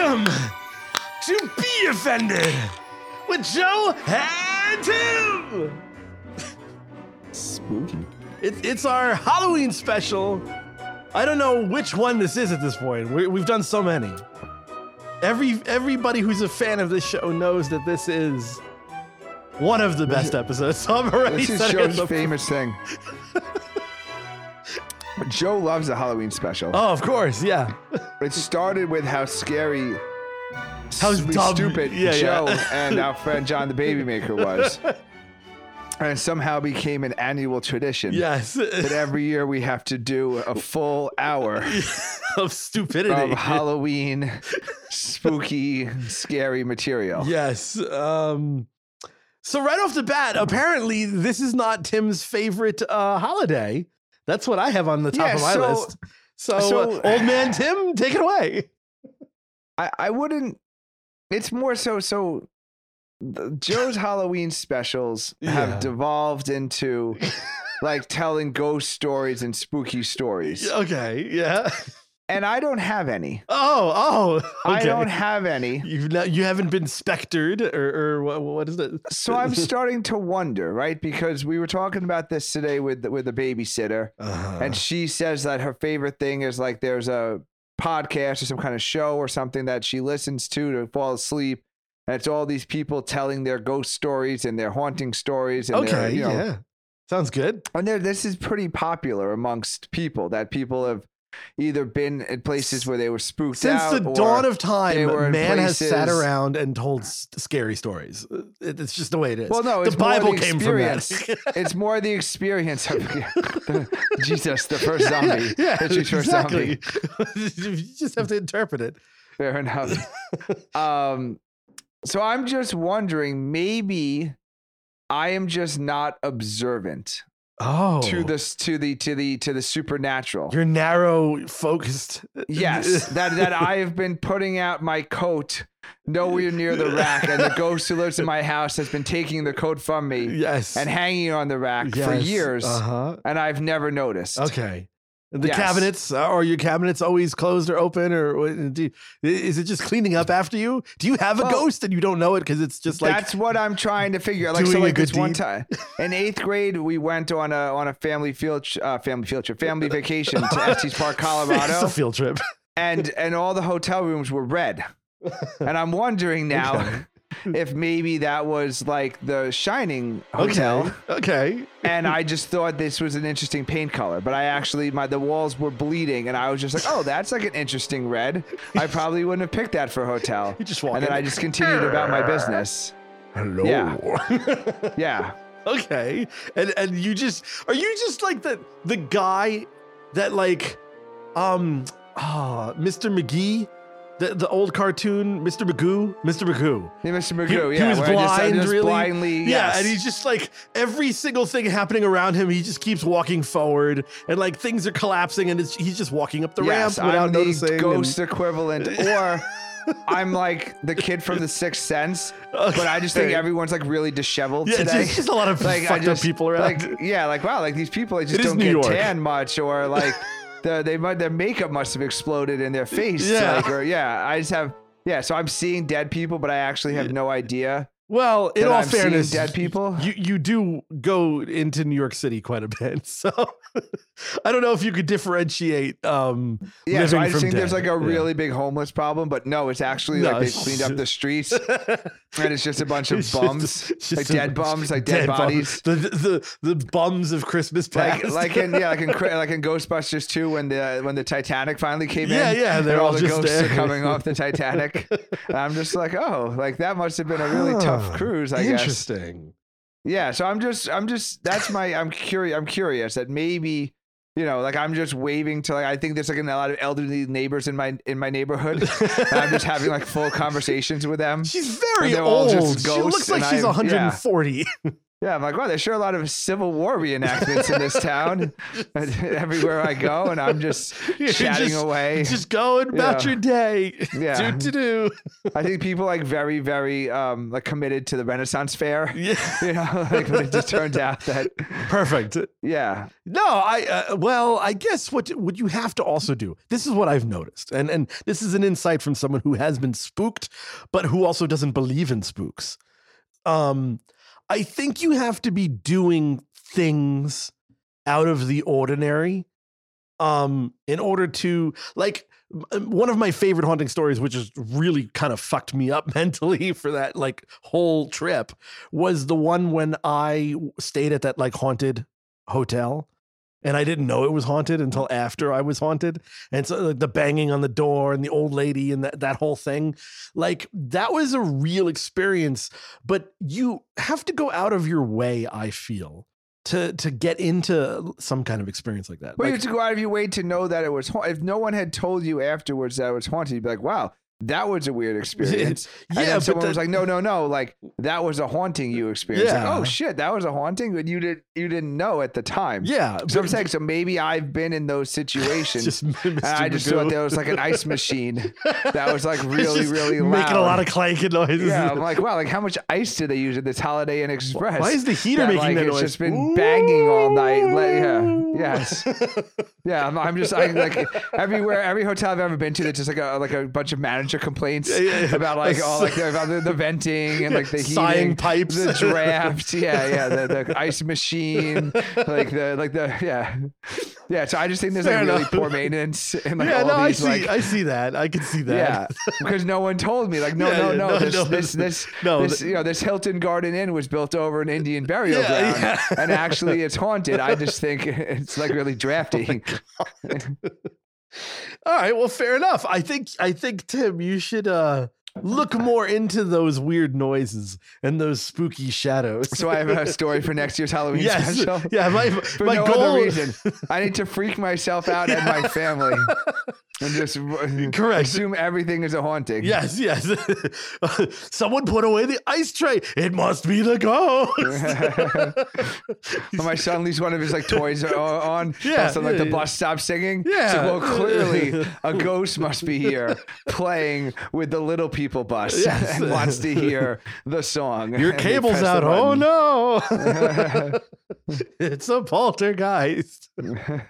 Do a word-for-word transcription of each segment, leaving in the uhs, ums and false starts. Welcome to Be Offended with Joe and Tim. Spooky. It, it's our Halloween special. I don't know which one this is at this point. We, we've done so many. Every everybody who's a fan of this show knows that this is one of the this best is, episodes. So I'm already this is Joe's famous thing. Joe loves a Halloween special. Oh, of course, yeah. It started with how scary, how dumb, stupid yeah, Joe yeah. and our friend John the Baby Maker was. And somehow became an annual tradition. Yes. That every year we have to do a full hour of stupidity. Of Halloween, spooky, scary material. Yes. Um, so right off the bat, apparently this is not Tim's favorite uh, holiday. That's what I have on the top yeah, of my so, list. So, so uh, old man Tim, take it away. I, I wouldn't. It's more so so. Joe's Halloween specials yeah. have devolved into like telling ghost stories and spooky stories. Okay, yeah. And I don't have any. Oh, oh. Okay. I don't have any. You've not, you haven't been spectered or, or what, what is it? So I'm starting to wonder, right? Because we were talking about this today with the, with the babysitter uh-huh. and she says that her favorite thing is like there's a podcast or some kind of show or something that she listens to to fall asleep. And it's all these people telling their ghost stories and their haunting stories. And okay, their, you know, yeah. Sounds good. And this is pretty popular amongst people, that people have either been in places where they were spooked Since out. Since the dawn of time, man has sat around and told scary stories. It's just the way it is. Well, no, it's the Bible the came from that. It's more the experience of the, Jesus, the first yeah, zombie. Yeah, yeah exactly. First zombie. You just have to interpret it. Fair enough. Um, So I'm just wondering, maybe I am just not observant oh. to this, to the, to the, to the supernatural. You're narrow focused. Yes. that, that I have been putting out my coat nowhere near the rack, and the ghost who lives in my house has been taking the coat from me yes. and hanging on the rack yes. for years. Uh-huh. And I've never noticed. Okay. The yes. cabinets, are your cabinets always closed or open, or do, is it just cleaning up after you? Do you have a well, ghost and you don't know it because it's just like that's what I'm trying to figure out. Like, so like this deed. One time in eighth grade, we went on a on a family field uh, family field trip, family vacation to Estes Park, Colorado. It's a field trip, and and all the hotel rooms were red, and I'm wondering now. Okay. If maybe that was like the Shining hotel. Okay. okay. And I just thought this was an interesting paint color, but I actually, my, the walls were bleeding and I was just like, oh, that's like an interesting red. I probably wouldn't have picked that for a hotel. You just walk and in. Then I just continued about my business. Hello. Yeah. yeah. Okay. And, and you just, are you just like the, the guy that like, um, oh, Mister McGee? The, the old cartoon, Mister Magoo, Mister Magoo. Yeah, Mister Magoo, he, yeah. He was blind, just, really. Blindly, yeah, yes. And he's just like, every single thing happening around him, he just keeps walking forward, and like things are collapsing, and it's, he's just walking up the yes, ramp without I'm noticing. The ghost and... equivalent, or I'm like the kid from The Sixth Sense, okay. but I just think everyone's like really disheveled yeah, today. It's just a lot of like, fucked just, up people around. Like, yeah, like, wow, like these people, they just it don't get York. Tan much, or like... The, they might their makeup must have exploded in their face. Yeah. Like, or, yeah. I just have. Yeah. So I'm seeing dead people, but I actually have no idea. Well, in all I'm fairness, dead people. You you do go into New York City quite a bit, so I don't know if you could differentiate. Um, yeah, so I just think dead. There's like a really yeah. big homeless problem, but no, it's actually no, like they cleaned up the streets, and it's just a bunch of bums, just, just like dead bums, like dead, dead bodies, bums. The, the the bums of Christmas past, like, like in yeah, like in like in Ghostbusters two when the when the Titanic finally came yeah, in, yeah, yeah, they're all, all the ghosts there. Are coming off the Titanic. And I'm just like, oh, like that must have been a really tough. Cruise, I guess. Interesting. Yeah, so I'm just, I'm just. That's my. I'm curious. I'm curious that maybe, you know, like I'm just waving to. Like I think there's like a lot of elderly neighbors in my in my neighborhood. And I'm just having like full conversations with them. She's very old. She looks like she's I'm, one hundred forty. Yeah. Yeah, I'm like, wow, there's sure a lot of Civil War reenactments in this town. Everywhere I go, and I'm just You're chatting just, away. Just going about you know. your day. Yeah. do, do, do. I think people like very, very um, like committed to the Renaissance fair. Yeah. You know, like, but it just turns out that. Perfect. Yeah. No, I, uh, well, I guess what, what you have to also do, this is what I've noticed. And, and this is an insight from someone who has been spooked, but who also doesn't believe in spooks. Um, I think you have to be doing things out of the ordinary um, in order to, like, one of my favorite haunting stories, which is really kind of fucked me up mentally for that, like, whole trip, was the one when I stayed at that, like, haunted hotel. And I didn't know it was haunted until after I was haunted. And so like, the banging on the door and the old lady and that, that whole thing, like that was a real experience. But you have to go out of your way, I feel, to to get into some kind of experience like that. Well, like, you have to go out of your way to know that it was haunted. If no one had told you afterwards that it was haunted, you'd be like, wow. That was a weird experience. And yeah, then someone that, was like, "No, no, no! Like that was a haunting you experienced." Yeah. Like, oh shit, that was a haunting, but you didn't you didn't know at the time. Yeah, so but, I'm saying, so maybe I've been in those situations. Just and I just Magoo. thought there was like an ice machine that was like really, really loud, making a lot of clanking noises. Yeah, I'm like, wow, like how much ice do they use at this Holiday Inn Express? Why is the heater that, making like, that it's noise? It's just been Ooh. banging all night. Like, yeah, yes, yeah. I'm, I'm just I'm like everywhere, every hotel I've ever been to, there's just like a like a bunch of managers. complaints yeah, yeah, yeah. about like all like about the, the venting and like the heating pipes, the draft, yeah, yeah, the, the ice machine, like the like the yeah, yeah. So I just think there's Fair like enough. really poor maintenance and like yeah, all no, these I see, like I see that I can see that yeah because no one told me like no yeah, no, no, no, this, no this this no this you know this Hilton Garden Inn was built over an Indian burial yeah, ground yeah. and actually it's haunted. I just think it's like really drafty. Oh all right, well, fair enough. I think I think Tim, you should uh, look more into those weird noises and those spooky shadows. So I have a story for next year's Halloween yes. special. Yeah, my for my no goal other reason. I need to freak myself out yeah. and my family, and just Correct. assume everything is a haunting. Yes, yes. Someone put away the ice tray. It must be the ghost. Well, my son leaves one of his like toys on. Yeah, so like the bus stops singing. Yeah. So, well, clearly a ghost must be here playing with the little people bus yes. and wants to hear the song. Your cable's out. Oh no! It's a poltergeist. yeah,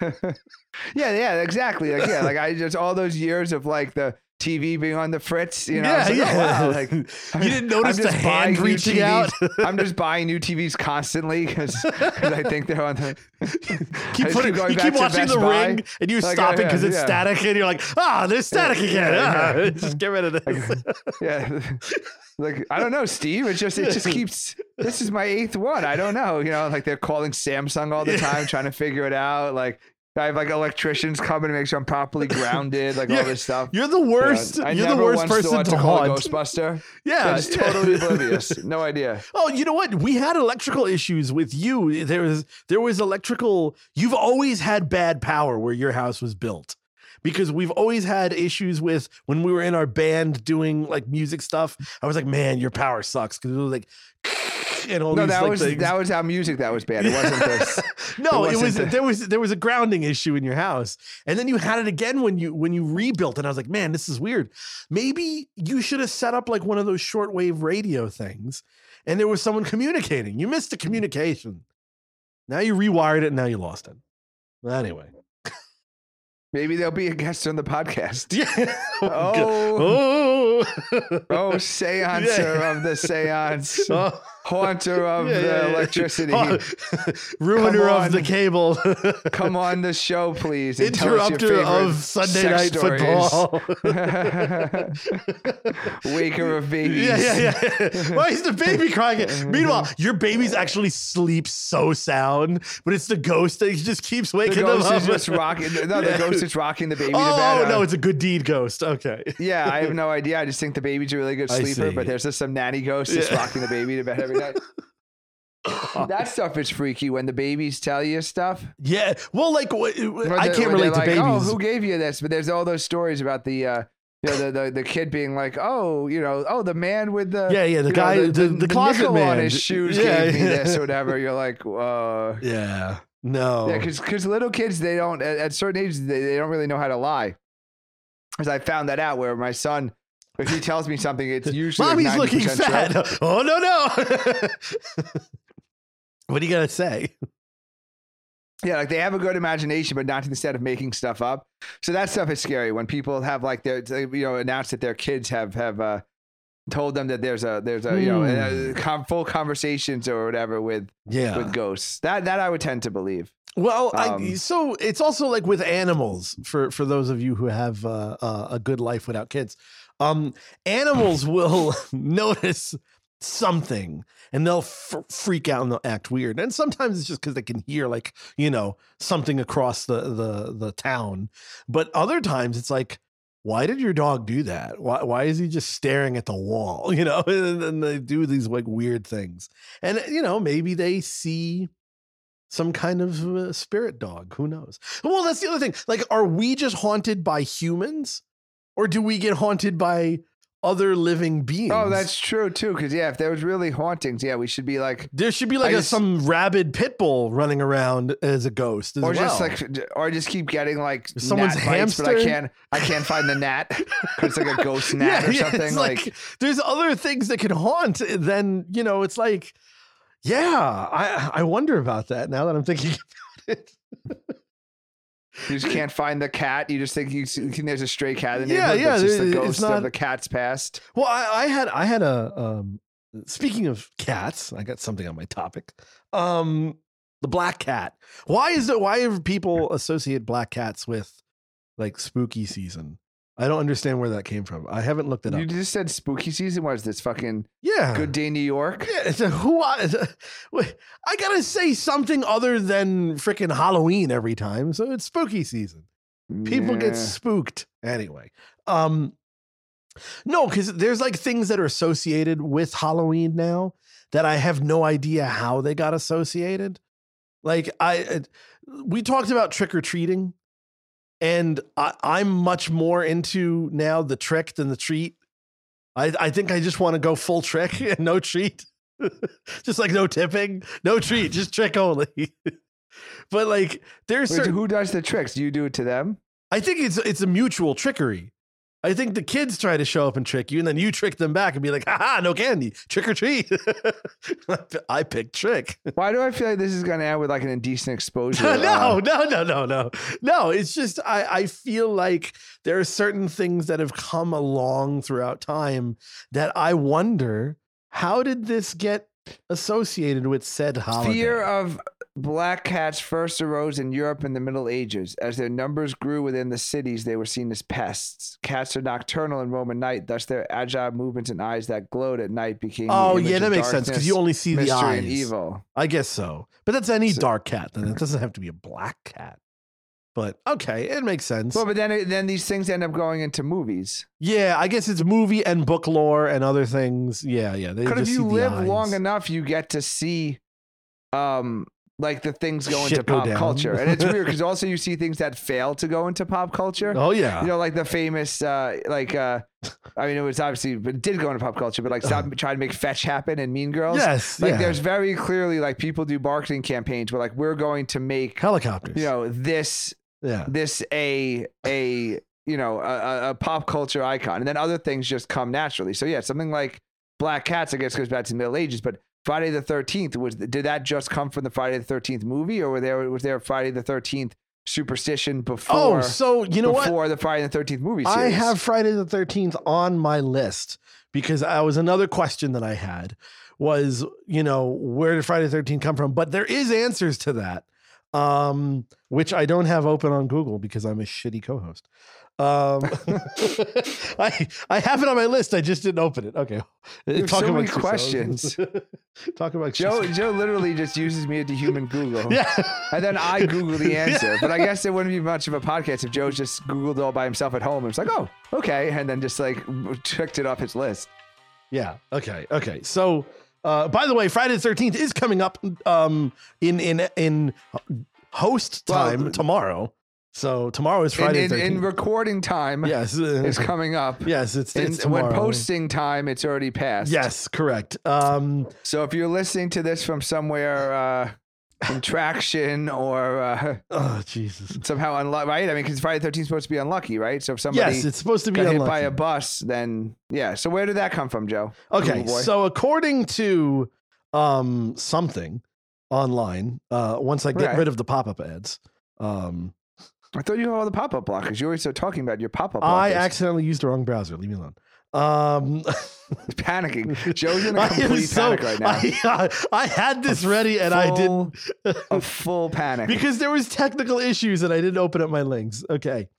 yeah, exactly. Like yeah, like I just all those years of like the T V being on the fritz, you know. Yeah, like, yeah. Oh, wow. Like, you didn't notice the hand reaching out. I'm just buying new T Vs constantly because I think they're on the. keep putting, keep going you back keep to watching Best the Buy. Ring and you like, stop uh, it because yeah, it's yeah. static and you're like, ah, oh, there's static yeah, again. Yeah, yeah. Just get rid of this. Like, yeah, like I don't know, Steve. It just it just keeps. This is my eighth one. I don't know. You know, like they're calling Samsung all the time trying to figure it out. Like. I have like electricians coming to make sure I'm properly grounded, like yeah. all this stuff. You're the worst. You know, I you're never the worst once person thought to, to haunt. Call a Ghostbuster. Yeah, it's yeah. totally oblivious. No idea. Oh, you know what? We had electrical issues with you. There was there was electrical. You've always had bad power where your house was built. Because we've always had issues with when we were in our band doing like music stuff. I was like, man, your power sucks because it was like. And all no, these, that like, was things. that was how music that was bad. It wasn't this. no, it, wasn't it was the... there was there was a grounding issue in your house, and then you had it again when you when you rebuilt. And I was like, man, this is weird. Maybe you should have set up like one of those shortwave radio things, and there was someone communicating. You missed the communication. Now you rewired it, and now you lost it. Well, anyway. Maybe there'll be a guest on the podcast. Yeah. Oh, oh, oh seancer yeah. of the seance. Oh. Haunter of yeah, the yeah, yeah. electricity. Oh. Ruiner on, of the cable. Come on the show, please. Interrupter of Sunday night stories. Football. Waker of babies. Yeah, yeah, yeah. Why is the baby crying? Meanwhile, your babies actually sleep so sound, but it's the ghost that just keeps waking the them up. The ghost is just rocking. No, the yeah. ghost It's rocking the baby oh, to bed. Oh, no, it's a good deed ghost. Okay. Yeah, I have no idea. I just think the baby's a really good sleeper, but there's just some nanny ghost just yeah. rocking the baby to bed every night. That stuff is freaky when the babies tell you stuff. Yeah. Well, like, wh- I can't relate to like, babies. Oh, who gave you this? But there's all those stories about the, uh, You know, the, the the kid being like, oh, you know, oh, the man with the yeah, yeah, the guy, know, the, the, the, the closet man on his shoes yeah, gave me yeah. this or whatever. You're like, uh, yeah, no, yeah, because because little kids, they don't at, at certain ages they, they don't really know how to lie. Because I found that out where my son, if he tells me something, it's usually mommy's looking fat. True. Oh no no! What are you gonna say? Yeah, like they have a good imagination, but not to the extent of making stuff up. So that stuff is scary when people have like their, you know, announced that their kids have have uh, told them that there's a there's a mm. you know a, com- full conversations or whatever with yeah. with ghosts. That that I would tend to believe. Well, um, I, so it's also like with animals for for those of you who have uh, uh, a good life without kids. Um, animals will notice something and they'll f- freak out and they'll act weird. And sometimes it's just because they can hear, like, you know, something across the, the, the town. But other times it's like, why did your dog do that? Why why is he just staring at the wall? You know, and, and they do these like weird things. And, you know, maybe they see some kind of uh, spirit dog. Who knows? Well, that's the other thing. Like, are we just haunted by humans? Or do we get haunted by other living beings? Oh, that's true, too. Because, yeah, if there was really hauntings, yeah, we should be like... There should be like a, just, some rabid pit bull running around as a ghost as or well. Just like, or just keep getting like someone's gnat hamster. Bites, but I can't, I can't find the gnat. Because it's like a ghost gnat yeah, or yeah, something. Like, like there's other things that can haunt. Then, you know, it's like, yeah, I, I wonder about that now that I'm thinking about it. You just can't find the cat. You just think you think there's a stray cat in the neighborhood. Yeah, yeah. It's just the ghost not, of the cat's past. Well, I, I had I had a um, speaking of cats, I got something on my topic. Um, the black cat. Why is it? Why do people associate black cats with like spooky season? I don't understand where that came from. I haven't looked it up. You just said spooky season. What is this fucking yeah. Good Day New York? Yeah, it's a, who I, it's a, I gotta say something other than freaking Halloween every time. So it's spooky season. People yeah. get spooked anyway. Um, no, because there's like things that are associated with Halloween now that I have no idea how they got associated. Like I, we talked about trick or treating. And I, I'm much more into now the trick than the treat. I, I think I just want to go full trick and no treat. Just like no tipping, no treat, just trick only. But like there's Wait, certain, who does the tricks? Do you do it to them? I think it's it's a mutual trickery. I think the kids try to show up and trick you and then you trick them back and be like, haha, no candy, trick or treat. I picked trick. Why do I feel like this is going to end with like an indecent exposure? no, uh, no, no, no, no, no. It's just, I, I feel like there are certain things that have come along throughout time that I wonder, how did this get associated with said holiday? Fear of black cats first arose in Europe in the Middle Ages. As their numbers grew within the cities, they were seen as pests. Cats are nocturnal and roam at night, thus their agile movements and eyes that glowed at night became. Oh, yeah, that makes sense because you only see the eyes. And evil. I guess so. But that's any so, dark cat, then it doesn't have to be a black cat. But okay, it makes sense. Well, but then then these things end up going into movies. Yeah, I guess it's movie and book lore and other things. Yeah, yeah. Because if you live long enough, you get to see. Um, Like the things go Shit into go pop down. Culture. And it's weird because also you see things that fail to go into pop culture. Oh, yeah. You know, like the famous, uh, like, uh, I mean, it was obviously, it did go into pop culture, but like stop uh, trying to make fetch happen in Mean Girls. Yes. Like yeah. There's very clearly like people do marketing campaigns where like we're going to make helicopters, you know, this, yeah. this a, a, you know, a, a pop culture icon. And then other things just come naturally. So yeah, something like black cats, I guess, goes back to the Middle Ages, but Friday the thirteenth was did that just come from the Friday the thirteenth movie, or were there was there a Friday the thirteenth superstition before? Oh, so you know before what? The Friday the thirteenth movie series? I have Friday the thirteenth on my list because I was another question that I had was, you know, where did Friday the thirteenth come from? But there is answers to that, um, which I don't have open on Google because I'm a shitty co-host. Um, I I have it on my list. I just didn't open it. Okay, there's talk so about many questions. Talk about Joe. Joe literally just uses me into human Google. Yeah, and then I Google the answer. Yeah. But I guess it wouldn't be much of a podcast if Joe just Googled all by himself at home. It's like, oh, okay, and then just like checked it off his list. Yeah. Okay. Okay. So, uh, by the way, Friday the thirteenth is coming up um, in in in host time well, tomorrow. So tomorrow is Friday the thirteenth. In, in recording time, yes, is coming up. Yes, it's, it's in, tomorrow. When posting time, it's already passed. Yes, correct. Um, so if you're listening to this from somewhere, uh, from traction or uh, oh Jesus, somehow unlucky, right? I mean, because Friday the thirteenth is supposed to be unlucky, right? So if somebody yes, it's supposed to be got hit by a bus, then yeah. So where did that come from, Joe? Okay, oh, so according to um, something online, uh, once I get right. rid of the pop-up ads. Um, I thought you had all the pop-up blockers. You were always talking about your pop-up blockers. I accidentally used the wrong browser. Leave me alone. Um, panicking. Joe's in a complete so, panic right now. I, I had this a ready full, and I didn't. A full panic. Because there was technical issues and I didn't open up my links. Okay.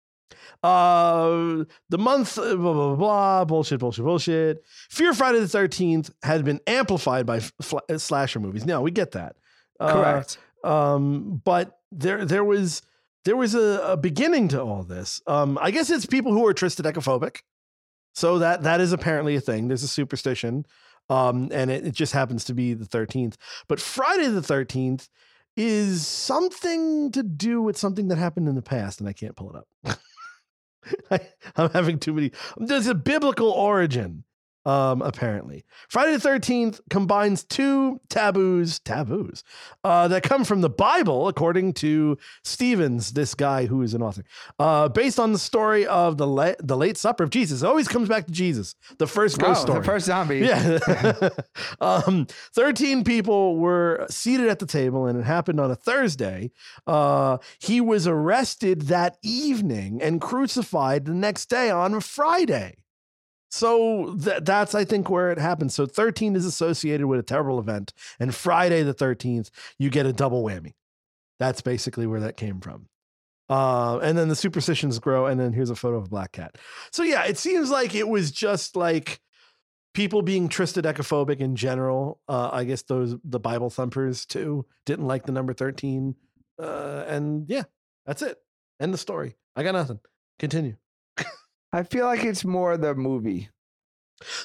Uh, the month, blah, blah, blah, blah, bullshit, bullshit, bullshit. Fear Friday the thirteenth had been amplified by fl- slasher movies. Now, we get that. Uh, Correct. Um, but there, there was... There was a, a beginning to all this. Um, I guess it's people who are tristericophobic. So that that is apparently a thing. There's a superstition. Um, and it, it just happens to be the thirteenth. But Friday the thirteenth is something to do with something that happened in the past. And I can't pull it up. I, I'm having too many. There's a biblical origin, um, apparently. Friday the thirteenth combines two taboos, taboos, uh, that come from the Bible, according to Stevens, this guy who is an author, uh, based on the story of the la- the late supper of Jesus. It always comes back to Jesus, the first ghost oh, story. The first zombie. Yeah. yeah. um, thirteen people were seated at the table and it happened on a Thursday. Uh, he was arrested that evening and crucified the next day on a Friday. So th- that's, I think, where it happens. So thirteen is associated with a terrible event. And Friday the thirteenth, you get a double whammy. That's basically where that came from. Uh, and then the superstitions grow. And then here's a photo of a black cat. So, yeah, it seems like it was just like people being tristericophobic in general. Uh, I guess those the Bible thumpers, too, didn't like the number thirteen. Uh, and, yeah, that's it. End the story. I got nothing. Continue. I feel like it's more the movie.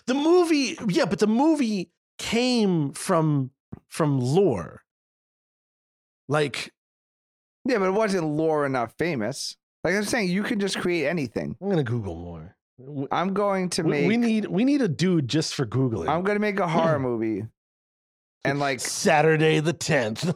The movie, yeah, but the movie came from from lore. Like, yeah, but it wasn't lore and not famous. Like I'm saying, you can just create anything. I'm gonna Google lore. I'm going to we, make. We need we need a dude just for Googling. I'm gonna make a horror movie, and like Saturday the tenth.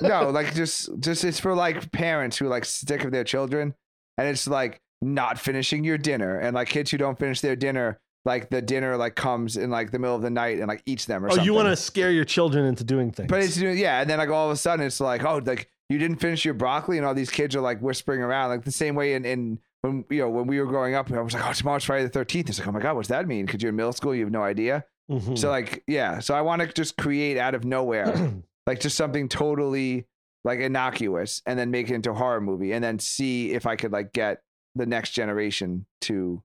no, like just just it's for like parents who like stick with their children, and it's like. Not finishing your dinner and like kids who don't finish their dinner, like the dinner like comes in like the middle of the night and like eats them or oh, something. Oh, you want to scare your children into doing things. But it's yeah. And then like all of a sudden it's like, oh, like you didn't finish your broccoli and all these kids are like whispering around like the same way in, in when, you know, when we were growing up, I was like, oh, tomorrow's Friday the thirteenth. It's like, oh my God, what's that mean? Because you're in middle school, you have no idea. Mm-hmm. So like, yeah. So I want to just create out of nowhere, like just something totally like innocuous and then make it into a horror movie and then see if I could like get the next generation to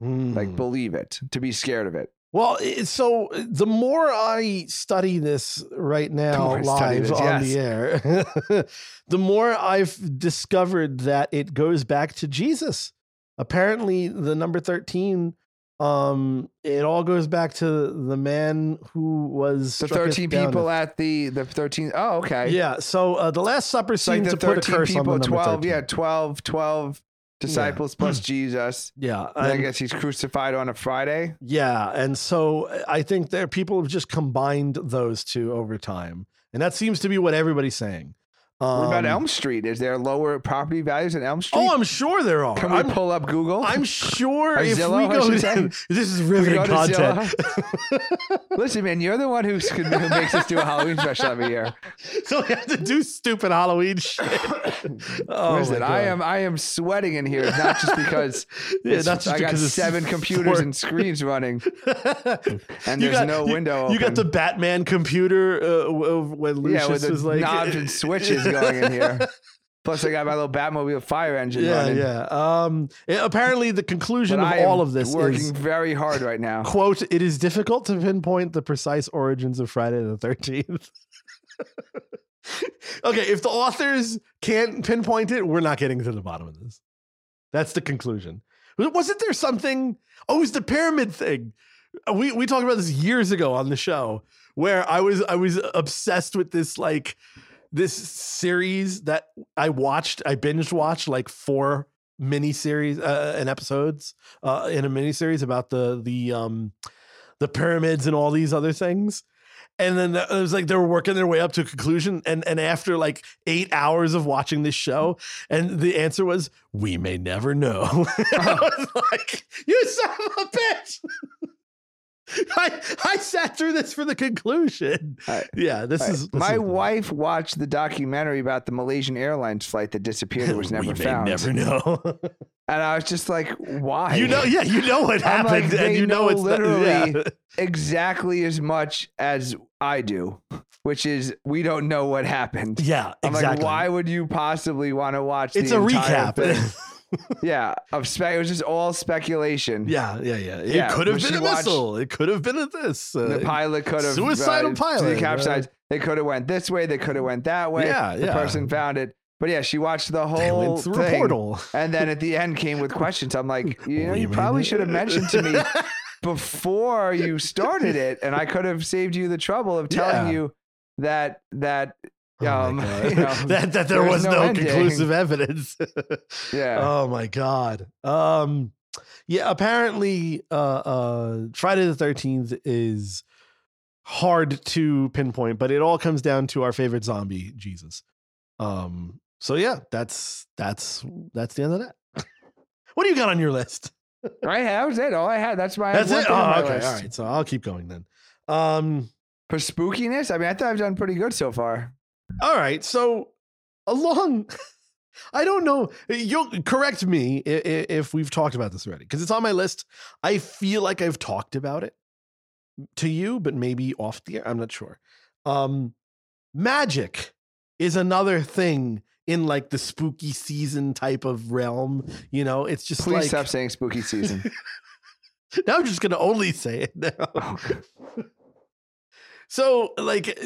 mm. like believe it, to be scared of it. Well, so the more I study this right now live this, on yes. the air, the more I've discovered that it goes back to Jesus. Apparently the number thirteen, um, it all goes back to the man who was the thirteen people with. At the the thirteen. Oh, okay. Yeah. So uh, the Last Supper seemed like to put a curse people, on the number twelve, thirteen. Yeah, twelve, twelve. Disciples yeah. plus Jesus. Yeah. And and I guess he's crucified on a Friday. Yeah. And so I think there people have just combined those two over time. And that seems to be what everybody's saying. Um, what about Elm Street? Is there lower property values in Elm Street? Oh, I'm sure there are. Can we I'm, pull up Google? I'm sure if Zillow, we go to, this is riveting content. Listen, man, you're the one who makes us do a Halloween special every year. So we have to do stupid Halloween shit. oh, Listen, I am I am sweating in here, not just because yeah, it's, not just I got seven computers four. and screens running, and there's got, no window. You, you got the Batman computer uh, when Lucius yeah, with the was like knobs and switches. going in here. Plus I got my little Batmobile fire engine yeah running. yeah um it, apparently the conclusion but of I all of this working is working very hard right now, quote, it is difficult to pinpoint the precise origins of Friday the thirteenth. Okay, if the authors can't pinpoint it, we're not getting to the bottom of this. That's the conclusion. Wasn't there something oh it was the pyramid thing. We we talked about this years ago on the show where I was I was obsessed with this like this series that I watched, I binge watched like four miniseries uh, and episodes uh, in a miniseries about the the um, the pyramids and all these other things. And then it was like they were working their way up to a conclusion. And, and after like eight hours of watching this show, and the answer was, we may never know. Uh-huh. I was like, you son of a bitch. I, I sat through this for the conclusion. Uh, yeah, this right. is. This My is wife watched the documentary about the Malaysian Airlines flight that disappeared and was never we may found. Never know. And I was just like, why? You know, yeah, you know what I'm happened. Like, and you know, know it's literally that, yeah. exactly as much as I do, which is we don't know what happened. Yeah, I'm exactly. Like, why would you possibly want to watch it's the a entire recap. Thing? yeah, of spe- it was just all speculation. Yeah, yeah, yeah. It yeah, could have been a missile. It could have been a this. Uh, the pilot could have suicidal uh, pilot. The capsized. Right? They could have went this way. They could have went that way. Yeah, the yeah. person found it. But yeah, she watched the whole they went through thing, a portal, and then at the end came with questions. I'm like, you know, you probably should have mentioned to me before you started it, and I could have saved you the trouble of telling yeah. you that that. Um, oh you know, that that there, there was, was no, no conclusive evidence. yeah. Oh my God. Um. Yeah. Apparently, uh, uh, Friday the thirteenth is hard to pinpoint, but it all comes down to our favorite zombie, Jesus. Um. So yeah, that's that's that's the end of that. What do you got on your list? I have, that was it. All I had. That's my. That's it. Oh, my okay. List. All right. So I'll keep going then. Um. For spookiness, I mean, I thought I've done pretty good so far. All right, so along, I don't know. You'll correct me if, if we've talked about this already, because it's on my list. I feel like I've talked about it to you, but maybe off the air. I'm not sure. Um, magic is another thing in like the spooky season type of realm. You know, it's just Please like. Please stop saying spooky season. Now I'm just going to only say it now. Oh. So like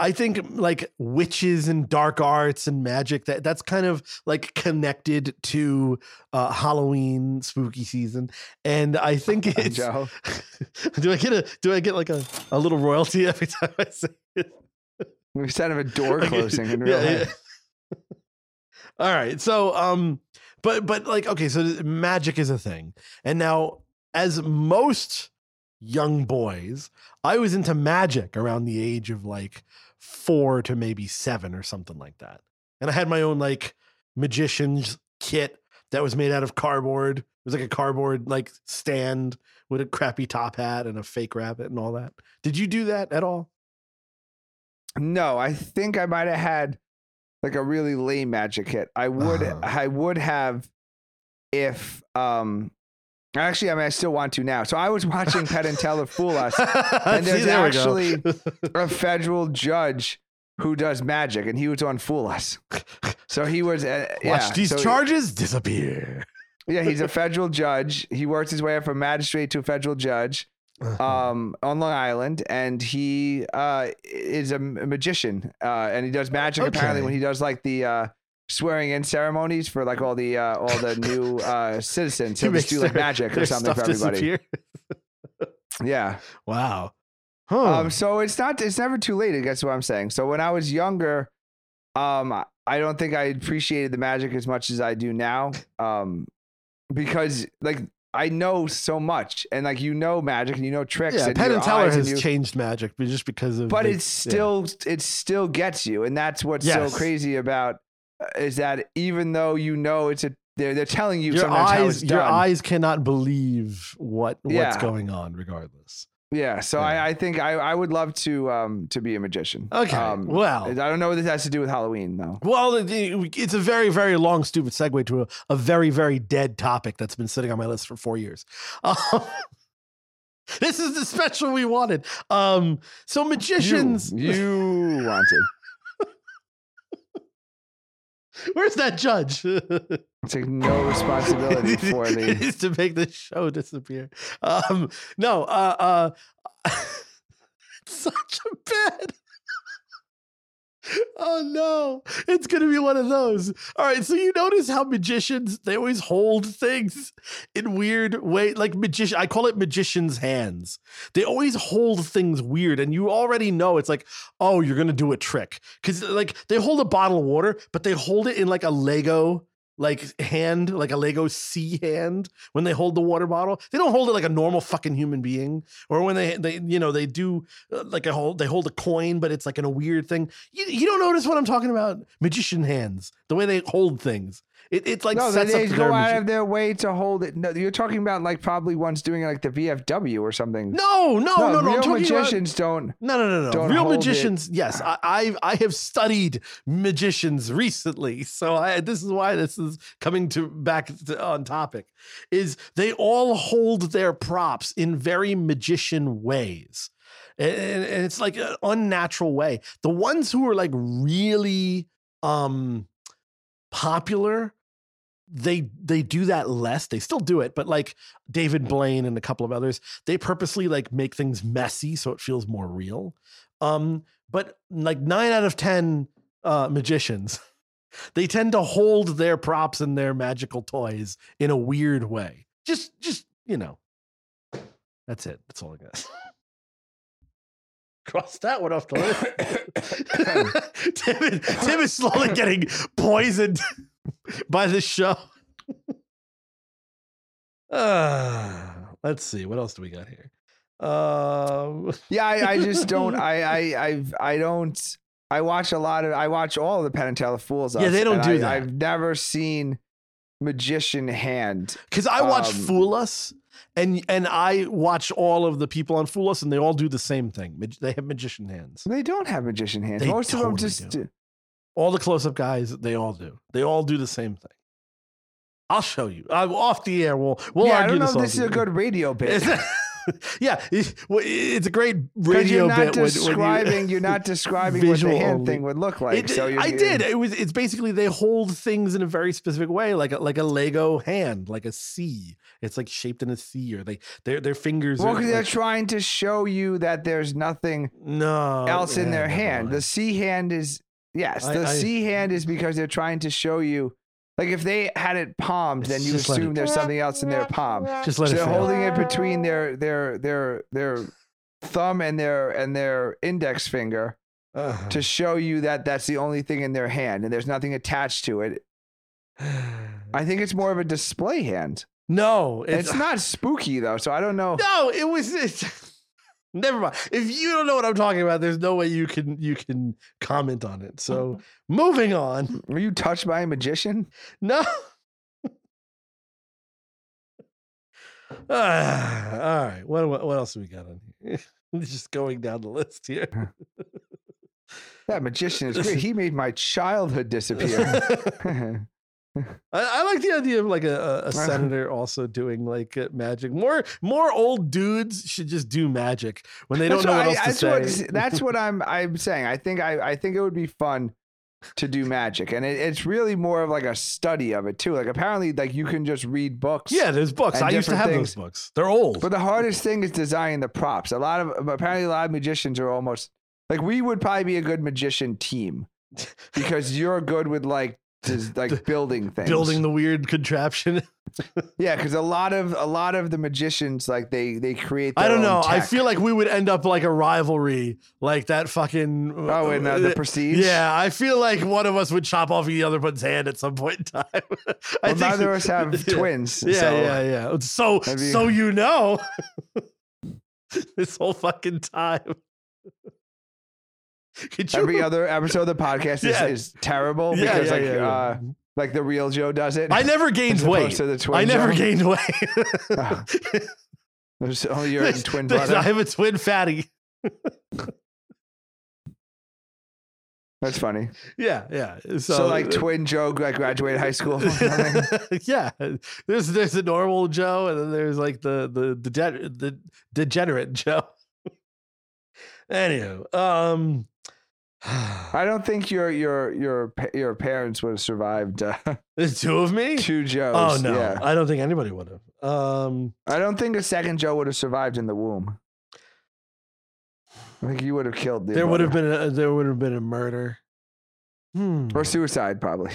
I think like witches and dark arts and magic that that's kind of like connected to uh, Halloween spooky season. And I think it's Joe. do I get a do I get like a, a little royalty every time I say it? We sound of a door closing in real life. Yeah. All right. So um but but like okay, so magic is a thing. And now as most young boys, I was into magic around the age of like four to maybe seven or something like that. And I had my own like magician's kit that was made out of cardboard. It was like a cardboard like stand with a crappy top hat and a fake rabbit and all that. Did you do that at all? No, I think I might have had like a really lame magic kit. I would uh-huh. I would have if um Actually, I mean, I still want to now. So I was watching Penn and Teller Fool Us, and there's See, there actually a federal judge who does magic, and he was on Fool Us. So he was uh, watch yeah, these so charges he, disappear. Yeah, he's a federal judge. He works his way up from magistrate to a federal judge um, on Long Island, and he uh, is a magician, uh, and he does magic okay. apparently when he does like the. Uh, swearing in ceremonies for like all the uh, all the new uh, citizens who just do like magic or something for everybody. yeah. Wow. Huh. Um, so it's not it's never too late. I guess what I'm saying. So when I was younger, um, I don't think I appreciated the magic as much as I do now, um, because like I know so much and like you know magic and you know tricks. Yeah, and Penn and Teller has and you, changed magic, but just because of. But the, it's still yeah. it still gets you, and that's what's yes. so crazy about. Is that even though you know it's a they're they're telling you your sometimes eyes how it's done. Your eyes cannot believe what what's yeah. going on regardless. Yeah, so yeah. I, I think I, I would love to um to be a magician. Okay, um, well I don't know what this has to do with Halloween though. Well, it's a very very long stupid segue to a, a very very dead topic that's been sitting on my list for four years. Um, this is the special we wanted. Um, so magicians you, you wanted. Where's that judge? It's like no responsibility for the. It is to make the show disappear. Um, no, uh, uh, such a bad. Oh no, it's going to be one of those. All right. So you notice how magicians, they always hold things in weird way. Like magician, I call it magician's hands. They always hold things weird. And you already know it's like, oh, you're going to do a trick. Cause like they hold a bottle of water, but they hold it in like a Lego like hand, like a Lego C hand when they hold the water bottle. They don't hold it like a normal fucking human being. Or when they, they you know, they do uh, like a whole, they hold a coin, but it's like in a weird thing. You, you don't notice what I'm talking about? Magician hands, the way they hold things. It, it's like, no, sets they, up they go out of their way to hold it. No, you're talking about like probably ones doing like the V F W or something. No, no, no, no. no real I'm magicians about, don't. No, no, no, no. Real magicians. It. Yes, I, I, I have studied magicians recently, so I, this is why this is coming to back to, on topic. Is they all hold their props in very magician ways, and, and it's like an unnatural way. The ones who are like really um, popular. They they do that less. They still do it, but like David Blaine and a couple of others, they purposely like make things messy so it feels more real. Um, but like nine out of ten uh, magicians, they tend to hold their props and their magical toys in a weird way. Just just you know, that's it. That's all I got. Cross that one off the list. Tim, Tim is slowly getting poisoned by the show. uh, let's see. What else do we got here? Um. yeah, I, I just don't. I, I, I, I don't. I watch a lot of. I watch all of the Penn and Teller Fools. Us, yeah, they don't do I, that. I've never seen Magician Hand because I watched um, Fool Us, and and I watch all of the people on Fool Us, and they all do the same thing. Mag- they have Magician Hands. They don't have Magician Hands. They Most totally of them just. Do. All the close-up guys, they all do. They all do the same thing. I'll show you. I'm off the air. We'll we'll yeah, argue. I don't know this if this is a good radio bit. yeah, it's a great radio you're not bit. Describing, when you, you're not describing what the hand only. Thing would look like. It, so you're, I did. It was. It's basically they hold things in a very specific way, like a, like a Lego hand, like a C. It's like shaped in a C, or they their their fingers. Well, are, they're like, trying to show you that there's nothing no, else yeah, in their hand. The C hand is. Yes, the I, I, C hand is because they're trying to show you, like if they had it palmed, then you assume there's something else in their palm. Just let so it they're fail. Holding it between their their their their thumb and their and their index finger uh-huh. to show you that that's the only thing in their hand and there's nothing attached to it. I think it's more of a display hand. No, it's, it's not spooky though, so I don't know. No, it was. It's... Never mind. If you don't know what I'm talking about, there's no way you can you can comment on it. So moving on. Were you touched by a magician? No. ah, all right. What, what what else do we got on here? Just going down the list here. That magician is great. He made my childhood disappear. I, I like the idea of like a, a senator also doing like magic. More more old dudes should just do magic when they don't that's know what I, else to that's say. What, that's what I'm I'm saying. I think I, I think it would be fun to do magic, and it, it's really more of like a study of it too. Like apparently, like you can just read books. Yeah, there's books. I used to have things. Those books. They're old. But the hardest thing is designing the props. A lot of apparently a lot of magicians are almost like we would probably be a good magician team because you're good with like. Is like the, building things, building the weird contraption. yeah, because a lot of a lot of the magicians, like they they create. Their I don't own know. Tech. I feel like we would end up like a rivalry, like that fucking. Oh, and uh, the Prestige. Yeah, I feel like one of us would chop off the other one's hand at some point in time. I well, think neither of us have twins. Yeah, so. yeah, yeah. So have you... so you know, this whole fucking time. Every other episode of the podcast is, yeah. is terrible yeah, because yeah, like yeah, yeah. Uh, like the real Joe does it. I never gained weight. I never Joe. gained weight. oh. There's only your there's, twin brother. I have a twin fatty. That's funny. Yeah, yeah. So, so like twin Joe like graduated high school. yeah. There's there's the normal Joe and then there's like the the degenerate the degenerate Joe. Anywho, um I don't think your your your your parents would have survived. Uh, the two of me, two Joes. Oh no, yeah. I don't think anybody would have. Um, I don't think a second Joe would have survived in the womb. I think you would have killed. The there mother. would have been a, there would have been a murder. Hmm. Or suicide, probably.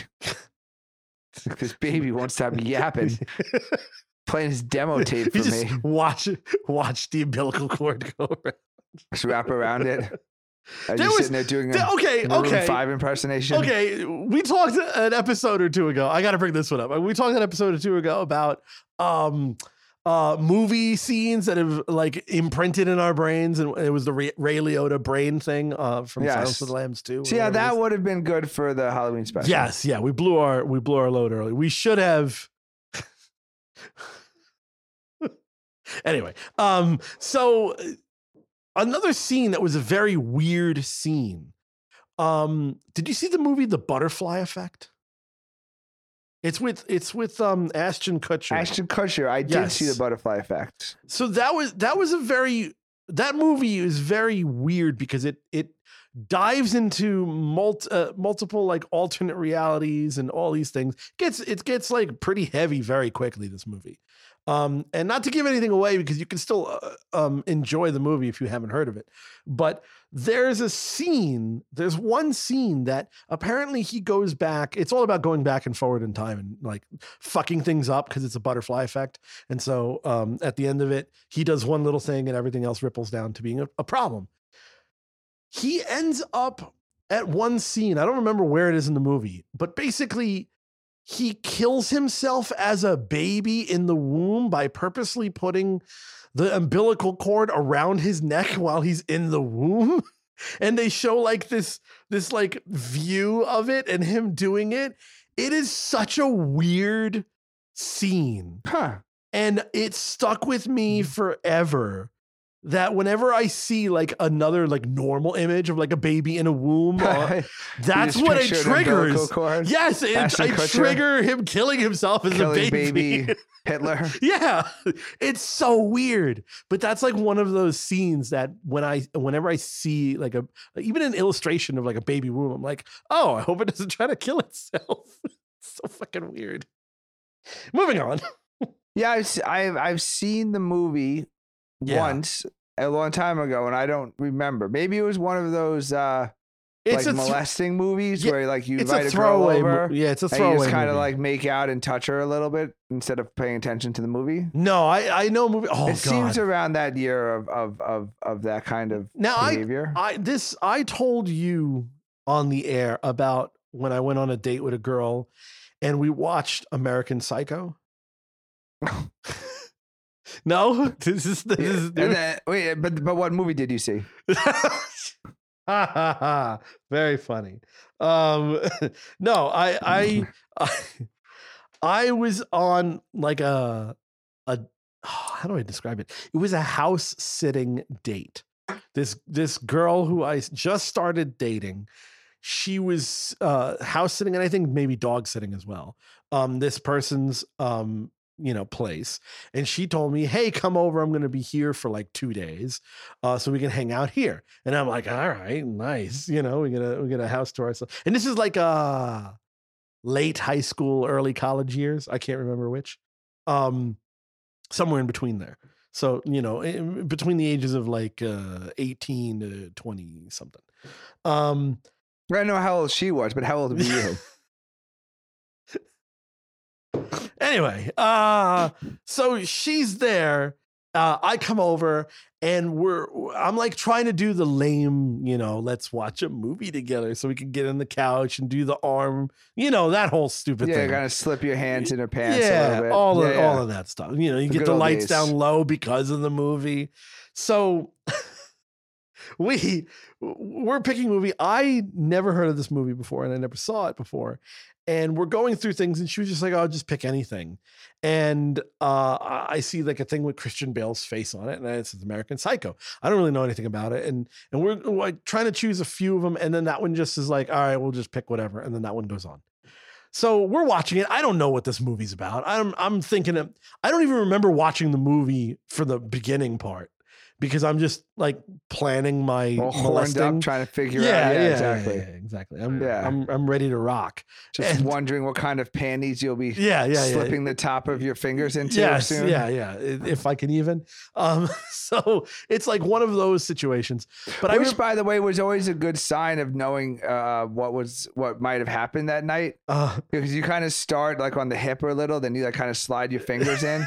This baby won't stop yapping, playing his demo tape for you just me. Watch, watch the umbilical cord go around. Just wrap around it. Are there you was, sitting there doing a there, okay, Maroon okay. five impersonation? Okay, we talked an episode or two ago. I got to bring this one up. We talked an episode or two ago about um, uh, movie scenes that have like imprinted in our brains, and it was the Ray, Ray Liotta brain thing uh, from yes. Silence of the Lambs two. So yeah, that would have been good for the Halloween special. Yes, yeah, we blew our we blew our load early. We should have. Anyway, um, so. Another scene that was a very weird scene. Um, did you see the movie The Butterfly Effect? It's with it's with um, Ashton Kutcher. Ashton Kutcher. I did yes. see The Butterfly Effect. So that was that was a very that movie is very weird because it it dives into multi, uh, multiple like alternate realities and all these things. It gets it gets like pretty heavy very quickly. This movie. Um, and not to give anything away because you can still uh, um, enjoy the movie if you haven't heard of it, but there's a scene, there's one scene that apparently he goes back. It's all about going back and forward in time and like fucking things up because it's a butterfly effect. And so um, at the end of it, he does one little thing and everything else ripples down to being a, a problem. He ends up at one scene. I don't remember where it is in the movie, but basically he kills himself as a baby in the womb by purposely putting the umbilical cord around his neck while he's in the womb. And they show like this, this like view of it and him doing it. It is such a weird scene. Huh. And it stuck with me forever. That whenever I see like another like normal image of like a baby in a womb, uh, that's what it triggers. Yes, it, I Kutcher. trigger him killing himself as killing a baby. baby Hitler. Yeah, it's so weird. But that's like one of those scenes that when I, whenever I see like a even an illustration of like a baby womb, I'm like, oh, I hope it doesn't try to kill itself. It's so fucking weird. Moving on. Yeah, I've I've, I've seen the movie. Yeah. Once a long time ago, and I don't remember. Maybe it was one of those uh, it's like th- molesting movies yeah, where like you invite a, a girl over. Mo- yeah, it's a throwaway. You just kind of like make out and touch her a little bit instead of paying attention to the movie. No, I I know movie. Oh, it God. seems around that year of of of of that kind of now, behavior. I, I this I told you on the air about when I went on a date with a girl, and we watched American Psycho. No, this is this yeah. is then, wait, but but what movie did you see? Very funny. Um, no, I, I I I was on like a a how do I describe it? It was a house sitting date. This this girl who I just started dating, she was uh, house sitting and I think maybe dog sitting as well. Um, this person's um. you know, place. And she told me, hey, come over. I'm going to be here for like two days. Uh, so we can hang out here. And I'm like, all right, nice. You know, we get a, we get a house to ourselves. And this is like uh late high school, early college years. I can't remember which, um, somewhere in between there. So, you know, in, between the ages of like uh, eighteen to twenty something. Um, I don't know how old she was, but how old were you? Anyway, uh, so she's there. Uh, I come over and we're, I'm like trying to do the lame, you know, let's watch a movie together so we can get on the couch and do the arm, you know, that whole stupid yeah, thing. Yeah, you're going to slip your hands in her pants yeah, a little bit. All yeah, of, yeah. all of that stuff. You know, you the get the lights days. down low because of the movie. So we, we're picking a movie. I never heard of this movie before and I never saw it before. And we're going through things and she was just like, I'll just pick anything. And uh, I see like a thing with Christian Bale's face on it. And it says American Psycho. I don't really know anything about it. And and we're like trying to choose a few of them. And then that one just is like, all right, we'll just pick whatever. And then that one goes on. So we're watching it. I don't know what this movie's about. I'm, I'm thinking, of, I don't even remember watching the movie for the beginning part. because I'm just like planning my all horned up, trying to figure yeah, out. Yeah, yeah, exactly. Yeah, yeah, exactly. I'm, yeah. I'm, I'm ready to rock. Just and, wondering what kind of panties you'll be yeah, yeah, slipping yeah. the top of your fingers into yes, soon. Yeah, yeah. If I can even. Um, so it's like one of those situations. But Which, I re- by the way, was always a good sign of knowing uh, what was what might have happened that night. Uh, because you kind of start like on the hip or a little, then you like kind of slide your fingers in.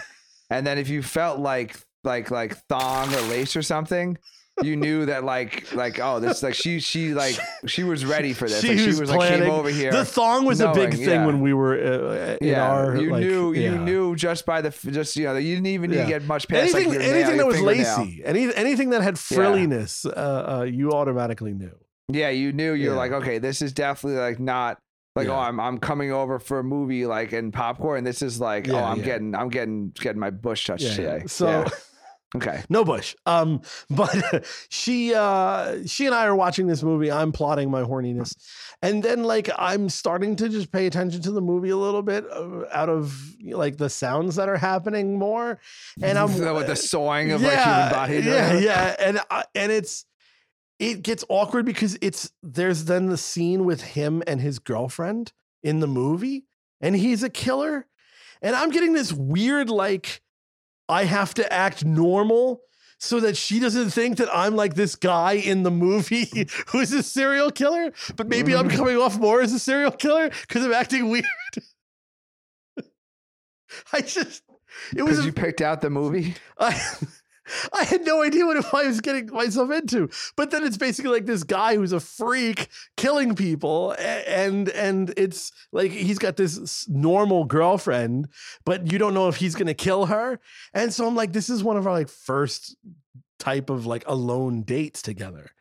And then if you felt like like like thong or lace or something, you knew that like like oh this like she she like she was ready for this. She, like, she was, was like came over here. The thong was knowing, a big thing yeah. when we were uh, in yeah. our. You like, knew yeah. you knew just by the just you know you didn't even yeah. need to get much past anything like, anything nail, that was lacy any anything that had frilliness yeah. uh, uh, you automatically knew. Yeah, you knew you're yeah. like okay this is definitely like not. Like, yeah. oh, I'm I'm coming over for a movie, like, and popcorn. And this is like, yeah, oh, I'm yeah. getting I'm getting getting my bush touched yeah, today. Yeah. So, yeah. okay, no bush. Um, but she uh she and I are watching this movie. I'm plotting my horniness, and then like I'm starting to just pay attention to the movie a little bit uh, out of like the sounds that are happening more, and I'm with the sawing of yeah, like human body. Yeah, yeah, yeah, and uh, and it's. It gets awkward because it's there's then the scene with him and his girlfriend in the movie, and he's a killer. And I'm getting this weird, like, I have to act normal so that she doesn't think that I'm like this guy in the movie who's a serial killer, but maybe I'm coming off more as a serial killer because I'm acting weird. I just, it was. You picked out the movie? I, I had no idea what I was getting myself into, but then it's basically like this guy who's a freak killing people, and and it's like he's got this normal girlfriend, but you don't know if he's gonna kill her, and so I'm like, this is one of our like first type of like alone dates together,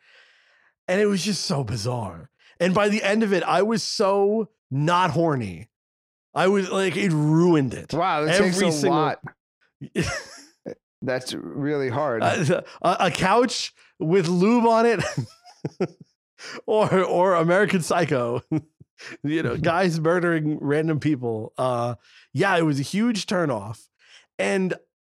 and it was just so bizarre. And by the end of it, I was so not horny, I was like, it ruined it. Wow, that Every takes a single- lot. That's really hard. Uh, a couch with lube on it, or or American Psycho, you know, guys murdering random people. Uh, yeah, it was a huge turnoff, and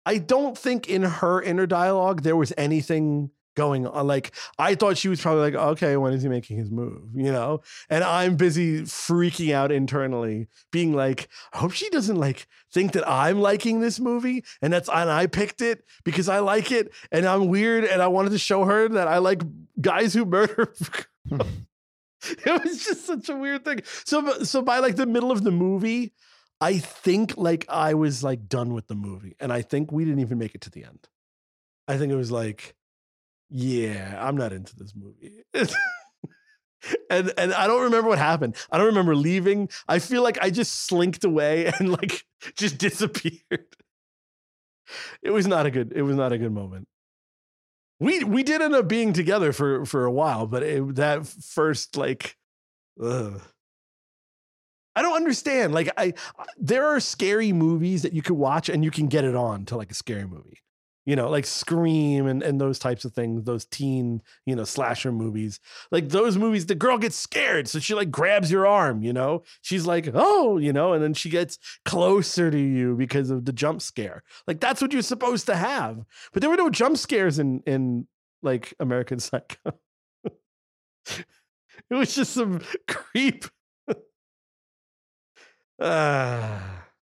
I don't think in her inner dialogue there was anything going on. Like I thought she was probably like, okay, when is he making his move? You know, and I'm busy freaking out internally, being like, I hope she doesn't like think that I'm liking this movie and that's and I picked it because I like it and I'm weird and I wanted to show her that I like guys who murder. It was just such a weird thing. So so by like the middle of the movie, I think like I was like done with the movie, and I think we didn't even make it to the end. I think it was like, yeah, I'm not into this movie. and and I don't remember what happened. I don't remember leaving. I feel like I just slinked away and like just disappeared. It was not a good, it was not a good moment. We we did end up being together for, for a while, but it, that first like, ugh. I don't understand. Like I, there are scary movies that you could watch and you can get it on to like a scary movie. You know, like Scream and, and those types of things, those teen, you know, slasher movies. Like those movies, the girl gets scared, so she like grabs your arm, you know? She's like, oh, you know, and then she gets closer to you because of the jump scare. Like that's what you're supposed to have. But there were no jump scares in, in like American Psycho. It was just some creep. uh.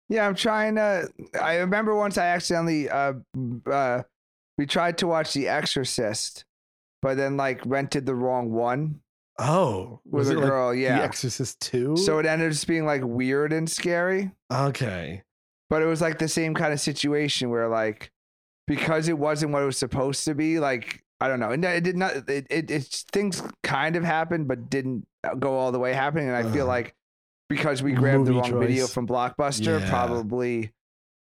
Yeah, I'm trying to. I remember once I accidentally, uh, uh, we tried to watch The Exorcist, but then like rented the wrong one. Oh, was with it a girl? Like yeah, The Exorcist two. So it ended up just being like weird and scary. Okay, but it was like the same kind of situation where like because it wasn't what it was supposed to be. Like I don't know, and it did not. It it, it things kind of happened, but didn't go all the way happening. And I uh. feel like. Because we grabbed Movie the wrong choice. Video from Blockbuster, yeah. probably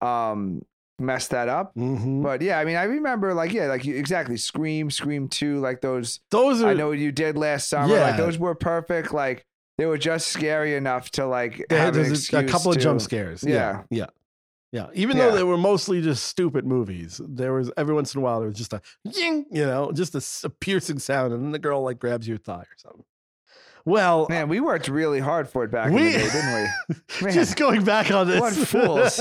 um, messed that up. Mm-hmm. But yeah, I mean, I remember like, yeah, like exactly Scream, Scream two, like those, those are, I Know What You Did Last Summer. Yeah. Like those were perfect. Like they were just scary enough to like they have an excuse a couple to, of jump scares. Yeah. Yeah. Yeah. yeah. Even yeah. though they were mostly just stupid movies, there was every once in a while, there was just a, you know, just a, a piercing sound. And then the girl like grabs your thigh or something. Well, man, we worked really hard for it back we, in the day, didn't we? Man, just going back on this. What fools.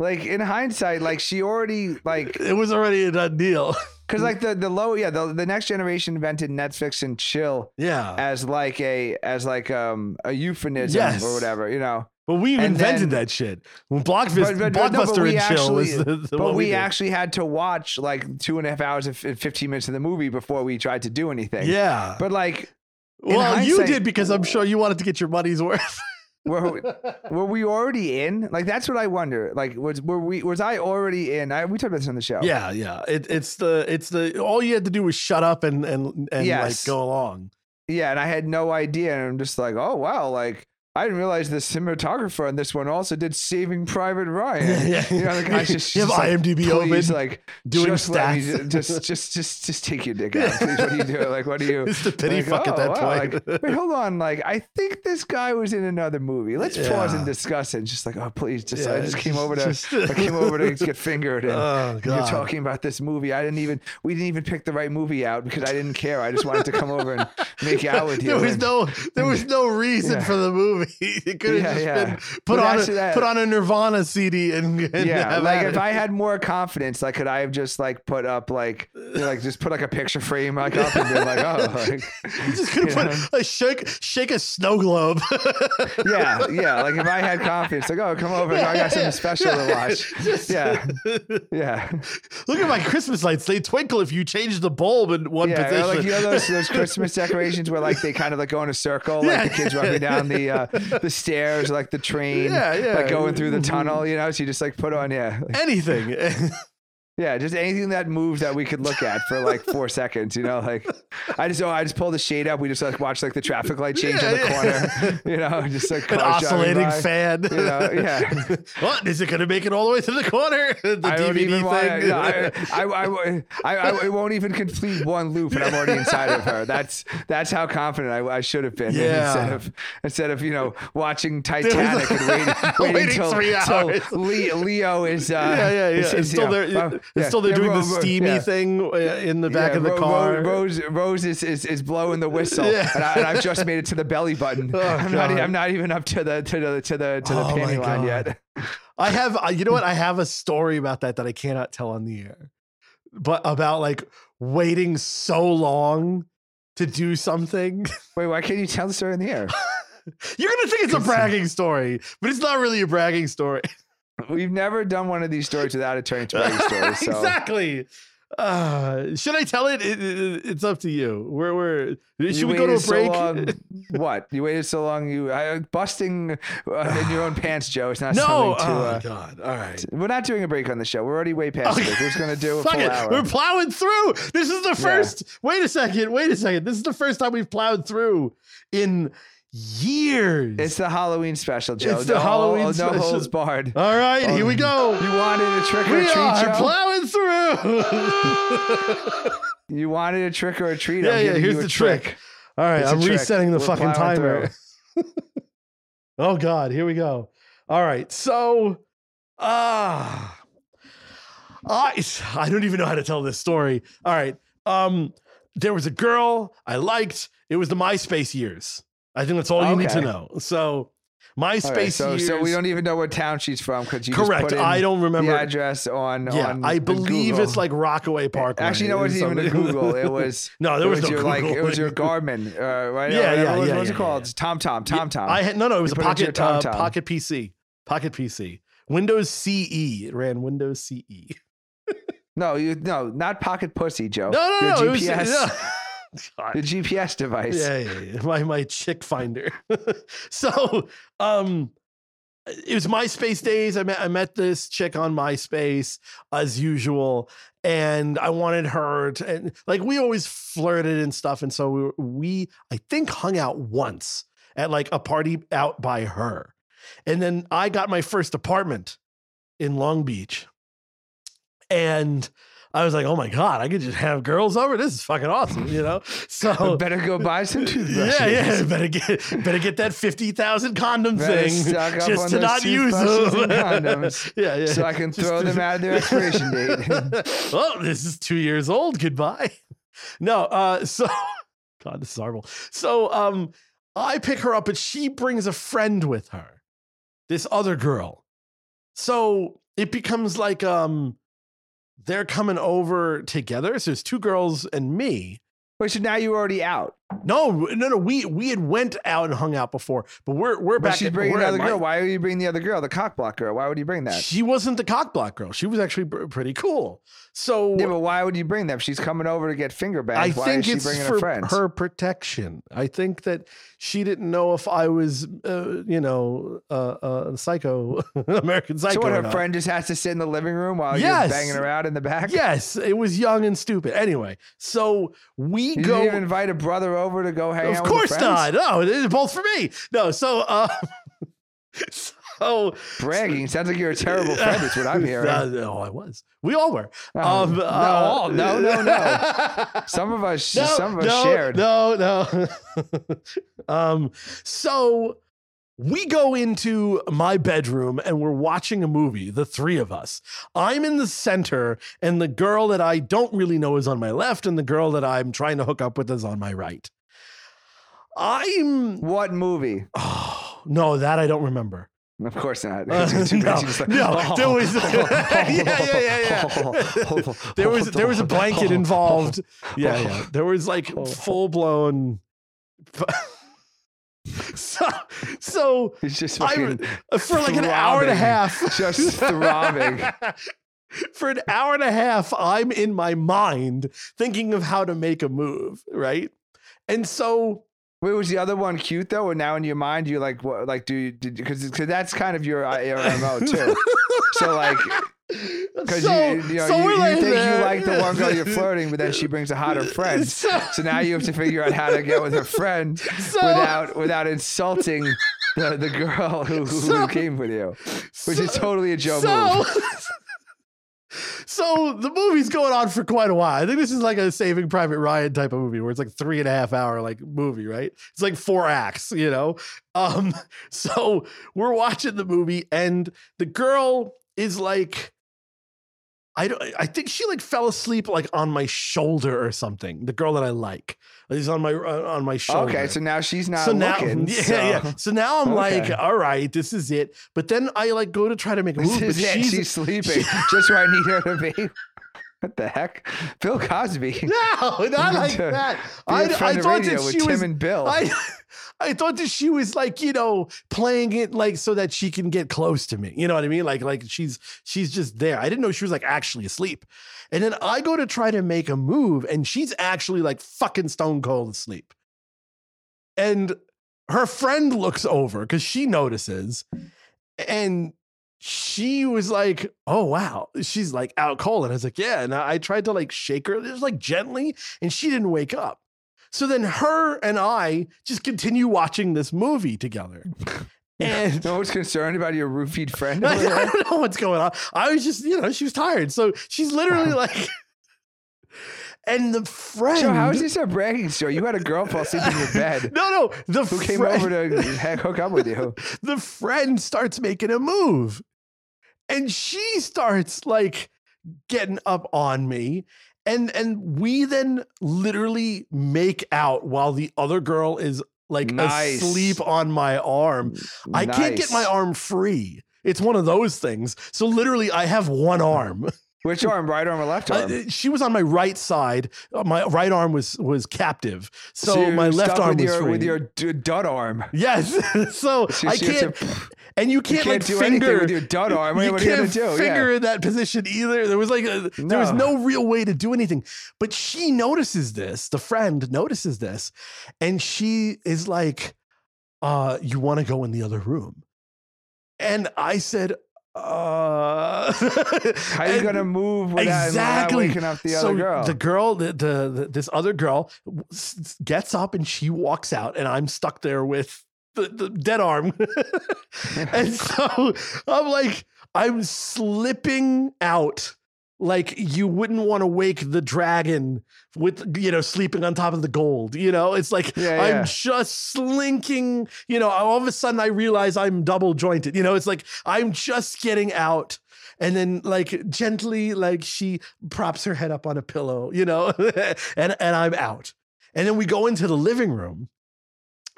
Like in hindsight, like she already like it was already a done deal. Because like the the low yeah the, the next generation invented Netflix and chill yeah as like a as like um a euphemism yes. or whatever, you know. But we and invented then, that shit. When Blockbuster, but, but, Blockbuster no, but we and actually, chill was the, the But we, we actually had to watch like two and a half hours and fifteen minutes of the movie before we tried to do anything. Yeah. But like, well, you did because I'm sure you wanted to get your money's worth. were, we, were we already in? Like, that's what I wonder. Like, was were we? Was I already in? I, we talked about this on the show. Yeah, yeah. It, it's the it's the all you had to do was shut up and and and yes. like go along. Yeah, and I had no idea, and I'm just like, oh wow, like. I didn't realize the cinematographer on this one also did Saving Private Ryan. Yeah, yeah. You know, like I just, you have just IMDb like, open, like doing just stats. Me, just, just, just, just take your dick out. Please, what are you doing? Like, what are you? It's the pity like, fuck oh, at that wow. point. Like, wait, hold on. Like, I think this guy was in another movie. Let's yeah. pause and discuss it. Just like, oh, please, just yeah, I just came over to, just, I came over to get fingered, and, oh, and you're talking about this movie. I didn't even, we didn't even pick the right movie out because I didn't care. I just wanted to come over and make out with you. There was and, no, there and, was no reason yeah. for the movie. It could have yeah, just yeah. been put but on a, that, put on a Nirvana C D and, and yeah. Like if it. I had more confidence, like could I have just like put up like you know, like just put like a picture frame like up and been like oh like, you just could have put know? a shake shake a snow globe. yeah, yeah. Like if I had confidence, like oh come over, yeah, I got something yeah, special yeah. to watch. Just, yeah, yeah. Look at my Christmas lights; they twinkle if you change the bulb in one yeah, position. Like you know those those Christmas decorations where like they kind of like go in a circle, like yeah. the kids running down the. Uh, the stairs, like the train, yeah, yeah. like going through the tunnel, you know. So you just like put on, yeah, like, anything, yeah, just anything that moves that we could look at for like four seconds, you know. Like I just, oh, I just pull the shade up. We just like watch like the traffic light change yeah, on the yeah. corner, you know, just like an oscillating fan. You know, yeah. What is it going to make it all the way to the corner? The I D V D even thing. Want, no, I, I, I, I, I won't even complete one loop, and I'm already inside of her. That's that's how confident I, I should have been. Yeah. Instead of instead of you know watching Titanic and waiting, waiting, waiting till, three hours. Till Leo, Leo is uh, yeah yeah yeah. Is, is, still you know, there. Uh, It's yeah. still they're yeah, doing Ro- the steamy Ro- thing yeah. in the back yeah, of the Ro- car. Ro- Rose, Rose is, is is blowing the whistle, yeah. and, I, and I've just made it to the belly button. Oh, I'm God. not I'm not even up to the to the to the to the oh, panty line yet. I have you know what I have a story about that that I cannot tell on the air, but about like waiting so long to do something. Wait, why can't you tell the story on the air? You're gonna think it's a bragging story, but it's not really a bragging story. We've never done one of these stories without a turning to bragging story. So. Exactly. Uh, should I tell it? It, it? It's up to you. We're we're. Should you we go to a break? So what you waited so long? You I, busting uh, in your own pants, Joe. It's not no. Something to, oh uh, my God! All right, we're not doing a break on the show. We're already way past okay. it. We're just gonna do a full it. hour. We're plowing through. This is the first. Yeah. Wait a second. Wait a second. This is the first time we've plowed through in. Years. It's the Halloween special, Joe. It's the no, Halloween no special. No holds barred. All right, um, here we go. You wanted a trick or we treat, are Joe? Plowing through. You wanted a trick or a treat? Yeah, yeah. Here's the trick. trick. All right, here's I'm resetting the We're fucking timer. Oh God, here we go. All right, so ah, uh, I I don't even know how to tell this story. All right, um, there was a girl I liked. It was the MySpace years. I think that's all you okay. need to know. So MySpace right, so, years. So we don't even know what town she's from because you correct. Just put in I don't remember the address on. Yeah, on I believe Google. It's like Rockaway Park. Actually, no, it wasn't even a Google. It was no, there was, was no your, Google. Like, it was your Garmin, uh, right? Yeah, yeah, yeah. What was yeah, it yeah, called? Yeah. Tom Tom Tom Tom. I had, no, no, it was you a pocket it uh, pocket P C, pocket P C, Windows C E. It ran Windows C E. no, you no, not pocket pussy, Joe. No, no, your no, G P S. It was, no. God. The G P S device. Yeah, yeah, yeah. My, my chick finder. So um, it was MySpace days. I met I met this chick on MySpace as usual. And I wanted her to, and like we always flirted and stuff. And so we, were, we I think hung out once at like a party out by her. And then I got my first apartment in Long Beach. And I was like, oh my God, I could just have girls over. This is fucking awesome, you know? So better go buy some toothbrushes. Yeah, yeah. Better get better get that fifty thousand condom better thing just to not use them. Yeah, yeah. So I can just, throw just, them out of their expiration date. Oh, this is two years old. Goodbye. No, uh, so God, this is horrible. So um, I pick her up, but she brings a friend with her, this other girl. So it becomes like um, they're coming over together. So there's two girls and me. Wait, so now you're already out? No, no, no. We we had went out and hung out before, but we're we're but back. She's bringing the other girl. Why are you bringing the other girl? The cock block girl. Why would you bring that? She wasn't the cock block girl. She was actually pretty cool. So yeah, but why would you bring that? If she's coming over to get finger banged, why is she bringing her friends? I think it's for her protection. I think that she didn't know if I was, uh, you know, uh, uh, psycho, American Psycho. So what, her friend just has to sit in the living room while yes. you're banging her out in the back? Yes, it was young and stupid. Anyway, so we you go. You didn't invite a brother over to go hang out with friends? Of course not. No, it's both for me. No, so uh so bragging sounds like you're a terrible friend. That's what I'm hearing. Uh, no, I was. We all were. Oh, um, no, uh, all, no, no, no. Some of us, no, some of us no, shared. No, no. um, so we go into my bedroom and we're watching a movie, the three of us. I'm in the center and the girl that I don't really know is on my left and the girl that I'm trying to hook up with is on my right. I'm... What movie? Oh, no, that I don't remember. Of course not. Uh, no, like, no oh, there was, yeah, yeah, yeah, yeah. There was, there was a blanket involved. Yeah, yeah. There was like full blown... So, so just I, for like an hour and a half, just throbbing. For an hour and a half, I'm in my mind thinking of how to make a move, right? And so, wait, was the other one cute though? And now in your mind, you're like, what? Like, do you did because that's kind of your, your M O too. So like. Because so, you, you, know, so you, you think there. You like the one girl you're flirting, but then she brings a hotter friend. So, so now you have to figure out how to get with her friend so, without without insulting the, the girl who, who so, came with you, which so, is totally a Joe so, move. So the movie's going on for quite a while. I think this is like a Saving Private Ryan type of movie where it's like three and a half hour like movie, right? It's like four acts, you know? Um, so we're watching the movie and the girl is like, I don't, I think she like fell asleep like on my shoulder or something. The girl that I like is on my uh, on my shoulder. Okay, so now she's not so looking. Now, yeah, so. yeah. So now I'm okay. like, all right, this is it. But then I like go to try to make a move. But she's, she's sleeping. She, just where I need her to be. What the heck, Bill Cosby? No, not like that. I, I thought that she was Tim and Bill. I, I thought that she was like, you know, playing it like so that she can get close to me. You know what I mean? Like, like she's she's just there. I didn't know she was like actually asleep. And then I go to try to make a move, and she's actually like fucking stone cold asleep. And her friend looks over because she notices, and. She was like, oh, wow. She's like out cold. And I was like, yeah. And I tried to like shake her just like gently and she didn't wake up. So then her and I just continue watching this movie together. And no one's concerned about your roofied friend. I, I don't know what's going on. I was just, you know, she was tired. So she's literally like, and the friend. So how is this a bragging story? You had a girl fall asleep in your bed. No, no. The who came friend, over to hook up with you. The friend starts making a move. And she starts like getting up on me. And and we then literally make out while the other girl is like nice. asleep on my arm. Nice. I can't get my arm free. It's one of those things. So literally I have one arm. Which arm? Right arm or left arm? Uh, she was on my right side. My right arm was was captive. So, so my left arm was your, free. With your d- dud arm. Yes. So she, I she can't. To, and you can't, you can't like do finger anything with your dud arm. You, you what can't are you gonna do? Finger yeah. in that position either. There was like a, no. there was no real way to do anything. But she notices this. The friend notices this, and she is like, uh, "You want to go in the other room?" And I said. Uh, How are you gonna move without, exactly. without waking up the other so girl? The girl, the, the, the this other girl s- gets up and she walks out, and I'm stuck there with the, the dead arm. And so I'm like, I'm slipping out. Like you wouldn't want to wake the dragon with, you know, sleeping on top of the gold, you know, it's like, yeah, I'm yeah. just slinking, you know, all of a sudden I realize I'm double jointed, you know, it's like, I'm just getting out. And then like gently, like she props her head up on a pillow, you know, and, and I'm out. And then we go into the living room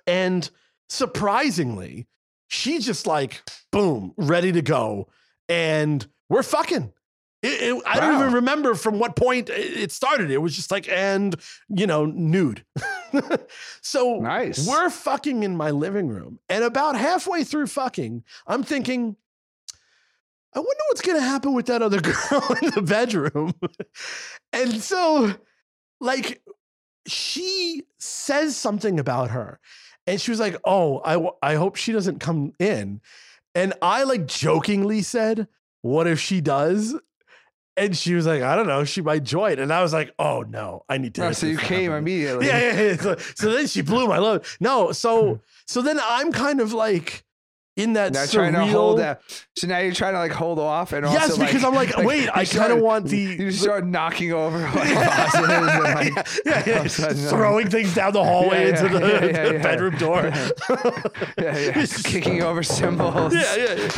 and surprisingly, she just like, boom, ready to go. and we're fucking. It, it, I wow. don't even remember from what point it started. It was just like, and, you know, nude. So nice. We're fucking in my living room. And about halfway through fucking, I'm thinking, I wonder what's going to happen with that other girl in the bedroom. And so, like, she says something about her. And she was like, oh, I, w- I hope she doesn't come in. And I, like, jokingly said, what if she does? And she was like, I don't know, she might join. And I was like, oh no, I need to. Right, so you came happen. immediately. Yeah, yeah, yeah. So, so then she blew my load. No, so so then I'm kind of like in that now surreal. Trying to hold that. So now you're trying to like hold off and yes, also because like, I'm like, like wait, I kind of want the. You start knocking over. Like, like, yeah, yeah, yeah. Throwing things down the hallway yeah, yeah, into the, yeah, yeah, the yeah, bedroom yeah. door. Yeah, yeah. Kicking over cymbals. Yeah, yeah.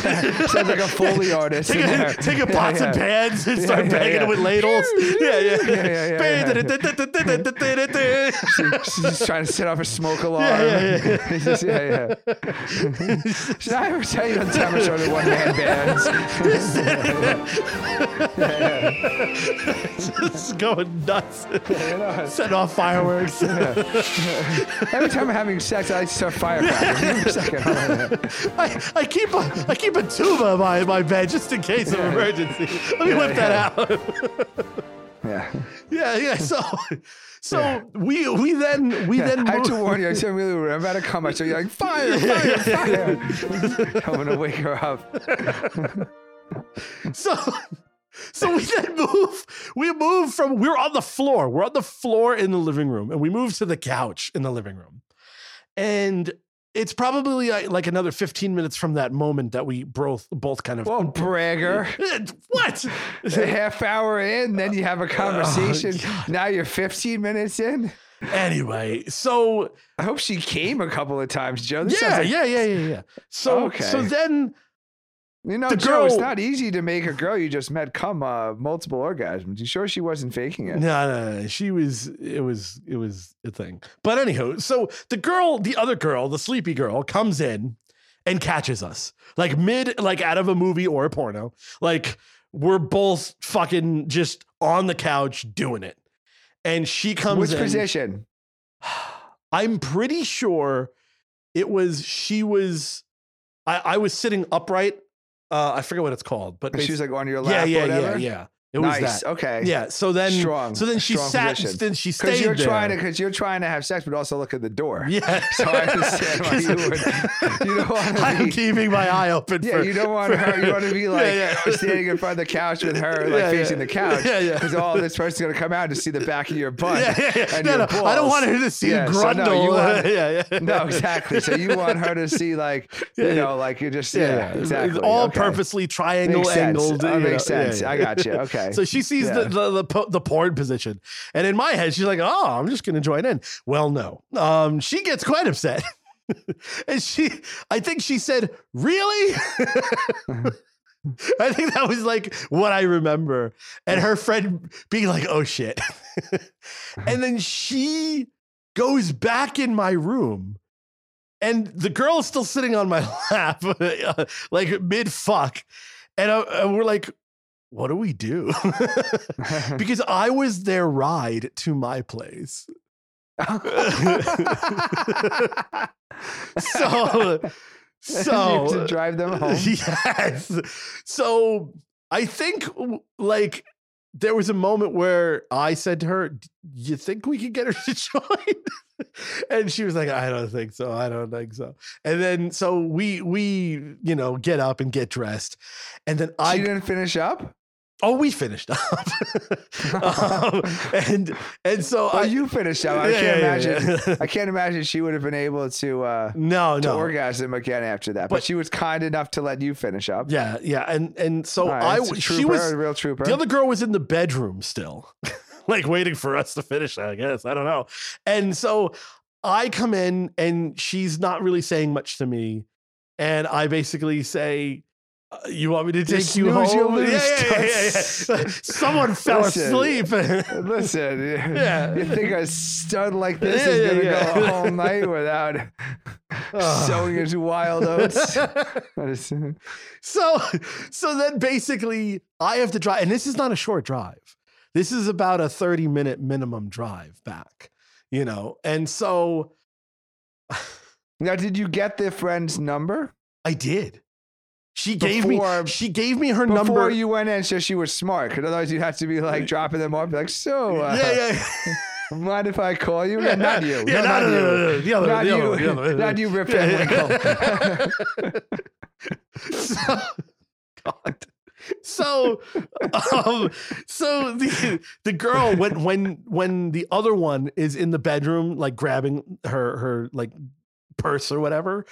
Sounds like a Foley artist. Take a, take a pots yeah, yeah. and pans and start yeah, yeah, banging yeah. it with ladles. Yeah, yeah, yeah. She's trying to set off her smoke alarm. Yeah, yeah, yeah. Did I ever tell you on time I showed the one man bands? Just going nuts. Set off fireworks. Every time I'm having sex, I like to start firecrackers. I, I keep a I keep a tuba in my, my bed just in case of emergency. Let me yeah, whip yeah. that out. Yeah. Yeah, yeah. So so yeah. we we then we yeah. then I have to warn you, I said really I'm about to come out, so you're like, fire, fire, fire. I'm gonna wake her up. So so we then move we move from we're on the floor. We're on the floor in the living room, and we move to the couch in the living room. And it's probably like another fifteen minutes from that moment that we both both kind of. Well, bragger. What? It's a half hour in, then you have a conversation. Oh, now you're fifteen minutes in. Anyway, so I hope she came a couple of times, Joe. This yeah, like, yeah, yeah, yeah, yeah. So, okay. so then. You know, the Joe, girl, it's not easy to make a girl you just met come uh, multiple orgasms. You sure she wasn't faking it? No, no, no. She was, it was, it was a thing. But anywho, so the girl, the other girl, the sleepy girl comes in and catches us like mid, like out of a movie or a porno. Like we're both fucking just on the couch doing it. And she comes Which in. Which position? I'm pretty sure it was, she was, I, I was sitting upright. Uh, I forget what it's called, but she was like on your lap. Yeah, yeah, or yeah, yeah. It nice. was that. Okay. Yeah. So then, Strong. so then she Strong sat. Position. And then she stayed Cause you're there. Trying to, because you're trying to have sex, but also look at the door. Yeah. So I understand why you would. You don't want to. I'm be, keeping my eye open. Yeah. For, you don't want for, her. You want to be like yeah, yeah. standing in front of the couch with her, like yeah, facing yeah. the couch. Yeah, yeah. Because all oh, this person's gonna come out to see the back of your butt. Yeah, yeah, yeah. And no, your no. I don't want her to see yeah, grundle. So no, you want, yeah, yeah. No, exactly. So you want her to see like you know, like you're just yeah, exactly. All purposely triangle angled. That makes sense. I got you. Okay. So she sees yeah. the, the the the porn position, and in my head she's like, "Oh, I'm just going to join in." Well, no. Um, she gets quite upset, and she, I think she said, "Really?" I think that was like what I remember, and her friend being like, "Oh shit," and then she goes back in my room. And the girl is still sitting on my lap, like mid fuck, and, I, and we're like. What do we do? Because I was their ride to my place. so, so you to drive them home. Yes. So I think like there was a moment where I said to her, "You think we could get her to join?" And she was like, "I don't think so. I don't think so." And then so we we you know get up and get dressed, and then she I didn't finish up. Oh, we finished up. um, and and so well, I, you finished up. I yeah, can't yeah, imagine. Yeah. I can't imagine she would have been able to uh, no to no orgasm again after that. But, but she was kind enough to let you finish up. Yeah, yeah. And and so right, I trooper, she was a real trooper. The other girl was in the bedroom still, like waiting for us to finish. I guess I don't know. And so I come in and she's not really saying much to me, and I basically say, You want me to take you, you home? You yeah, yeah, yeah, yeah. Someone fell listen, asleep. listen, yeah. You think a stud like this yeah, is going to yeah, go yeah. all night without oh. sowing his wild oats? so, so then basically I have to drive, and this is not a short drive. This is about a thirty minute minimum drive back, you know? And so. Now, did you get the friend's number? I did. She gave before, me she gave me her before number. Before you went in, so she was smart. Because otherwise you'd have to be like dropping them off. Be like, so, uh, yeah, yeah. mind if I call you? Yeah, not you. Yeah, no, not, no, no, no, no. The other, not the you. Other, the other. Not you, Rip Van Winkle. So, God. So, um, so the the girl when when when the other one is in the bedroom, like grabbing her her like purse or whatever.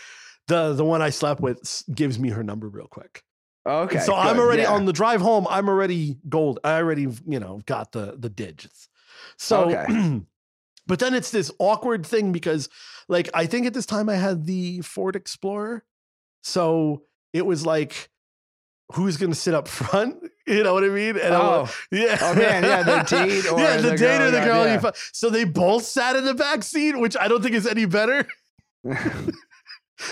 The the one I slept with gives me her number real quick. Okay. So good, I'm already yeah. on the drive home. I'm already gold. I already, you know, got the, the digits. So, okay. But then it's this awkward thing because like, I think at this time I had the Ford Explorer. So it was like, who's going to sit up front? You know what I mean? And oh. Like, yeah. Oh man, yeah, the date or yeah, the, the date girl, or the girl. Yeah. So they both sat in the back seat, which I don't think is any better.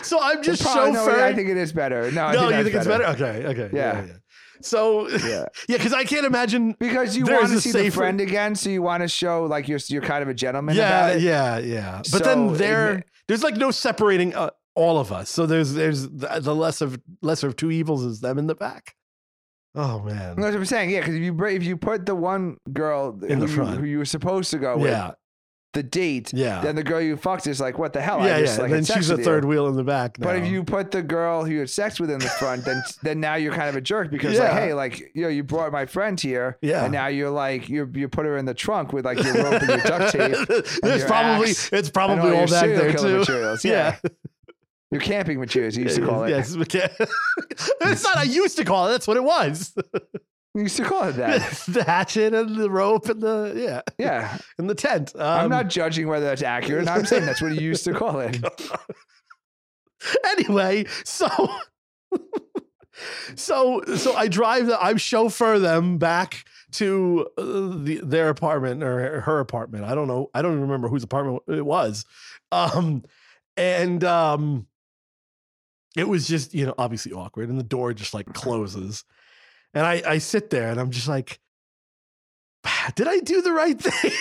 So I'm just probably, so no, I think it is better. No, I no, think you think better. it's better. Okay, okay. Yeah, yeah. yeah. So yeah, because yeah, I can't imagine because you want to see safer... the friend again, so you want to show like you're you're kind of a gentleman. Yeah, about it. yeah, yeah. But so then there, admit... there's like no separating uh, all of us. So there's there's the, the less of lesser of two evils is them in the back. Oh man, that's what I'm saying. Yeah, because if you if you put the one girl in who, the front who you were supposed to go with. Yeah. The date, yeah. Then the girl you fucked is like, what the hell? Yeah, I just, yeah. Like, then she's a third wheel in the back. Now. But if you put the girl who you had sex with in the front, then then now you're kind of a jerk because yeah. like, hey, like you know, you brought my friend here, yeah. And now you're like, you you put her in the trunk with like your rope and your duct tape. There's probably axe, it's probably all, all, all back there too. Materials. Yeah. yeah. Your camping materials, you used to call it. Yes, it's not. I used to call it. That's what it was. You used to call it that. The hatchet and the rope and the, yeah. Yeah. And the tent. Um, I'm not judging whether that's accurate. I'm saying that's what you used to call it. Anyway, so, so, so I drive, the, I chauffeur them back to uh, the, their apartment or her apartment. I don't know. I don't remember whose apartment it was. Um, and, um, it was just, you know, obviously awkward and the door just like closes. And I, I sit there and I'm just like, did I do the right thing?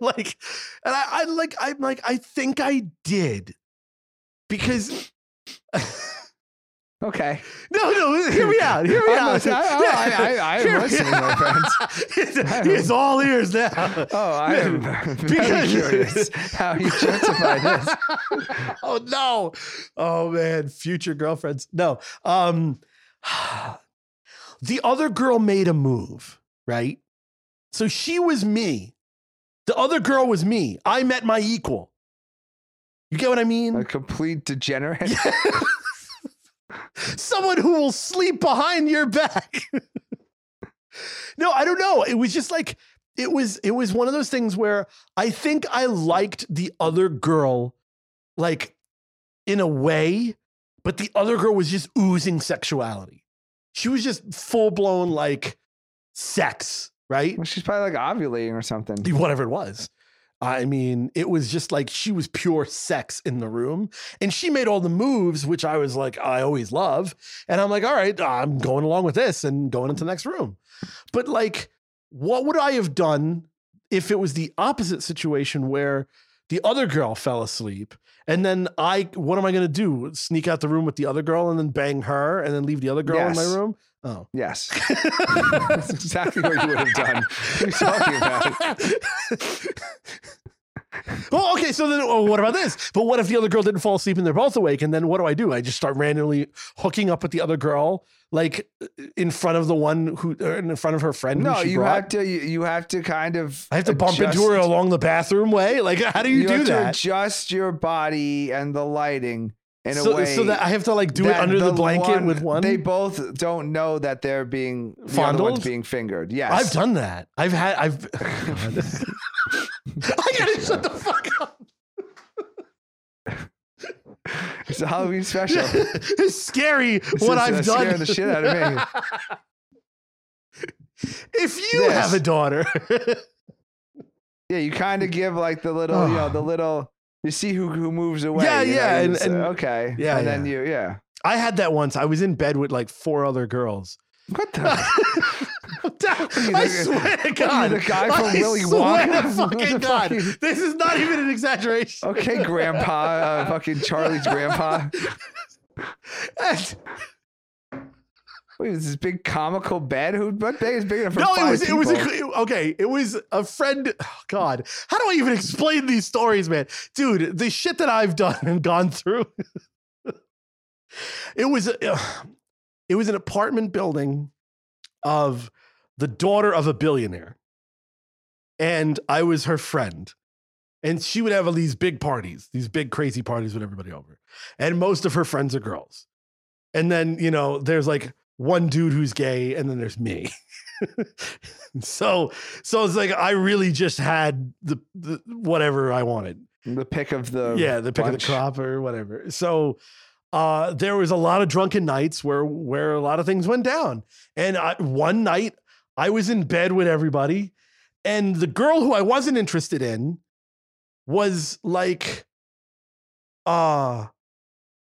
Like, and I, I like, I'm like, I think I did because. Okay. No, no, hear me out. Hear me I'm out. Listening. I, I, I, I am listening, my friends. He is all ears now. Oh, I am very curious how you justify this. Oh, no. Oh, man. Future girlfriends. No. Um. The other girl made a move, right? So she was me. The other girl was me. I met my equal. You get what I mean? A complete degenerate. Yeah. Someone who will sleep behind your back. No, I don't know. It was just like, it was, it was one of those things where I think I liked the other girl, like in a way, but the other girl was just oozing sexuality. She was just full blown like sex, right? Well, she's probably like ovulating or something. Whatever it was. I mean, it was just like she was pure sex in the room. And she made all the moves, which I was like, I always love. And I'm like, all right, I'm going along with this and going into the next room. But like, what would I have done if it was the opposite situation where the other girl fell asleep? And then I, what am I going to do? Sneak out the room with the other girl and then bang her and then leave the other girl yes. in my room? Oh. Yes. That's exactly what you would have done. What are you talking about? Well, okay, so then well, what about this? But what if the other girl didn't fall asleep and they're both awake? And then what do I do? I just start randomly hooking up with the other girl, like in front of the one who, in front of her friend. No, who she you brought. have to, you, you have to kind of, I have to adjust. Bump into her along the bathroom way. Like, how do you, you do have that? To adjust your body and the lighting in so, a way. So that I have to like do it under the, the blanket one, with one. They both don't know that they're being fondled, the other one's being fingered. Yes. I've done that. I've had, I've, I gotta shut the fuck up. It's a Halloween special. It's scary it's, what it's, I've uh, done. Scaring the shit out of me. If you yes. have a daughter. Yeah, you kind of give like the little, oh. you know, the little, you see who who moves away. Yeah, yeah. Know, and, and, and, okay. Yeah, and yeah. then you, yeah. I had that once. I was in bed with like four other girls. What the? I swear to God. The guy from I Willy Wonka. To fucking God. This is not even an exaggeration. Okay, Grandpa. Uh, fucking Charlie's Grandpa. And, wait, is this big comical bed? Who? What bed is big enough for no, five people? No, it was. It was a, okay. It was a friend. Oh God, how do I even explain these stories, man? Dude, the shit that I've done and gone through. It was. Uh, it was an apartment building of the daughter of a billionaire, and I was her friend, and she would have these big parties, these big crazy parties with everybody over, and most of her friends are girls, and then you know there's like one dude who's gay, and then there's me. so so it's like I really just had the, the whatever I wanted, the pick of the yeah the pick bunch. of the crop or whatever. So. Uh, there was a lot of drunken nights where, where a lot of things went down. And I, one night I was in bed with everybody, and the girl who I wasn't interested in was like, uh,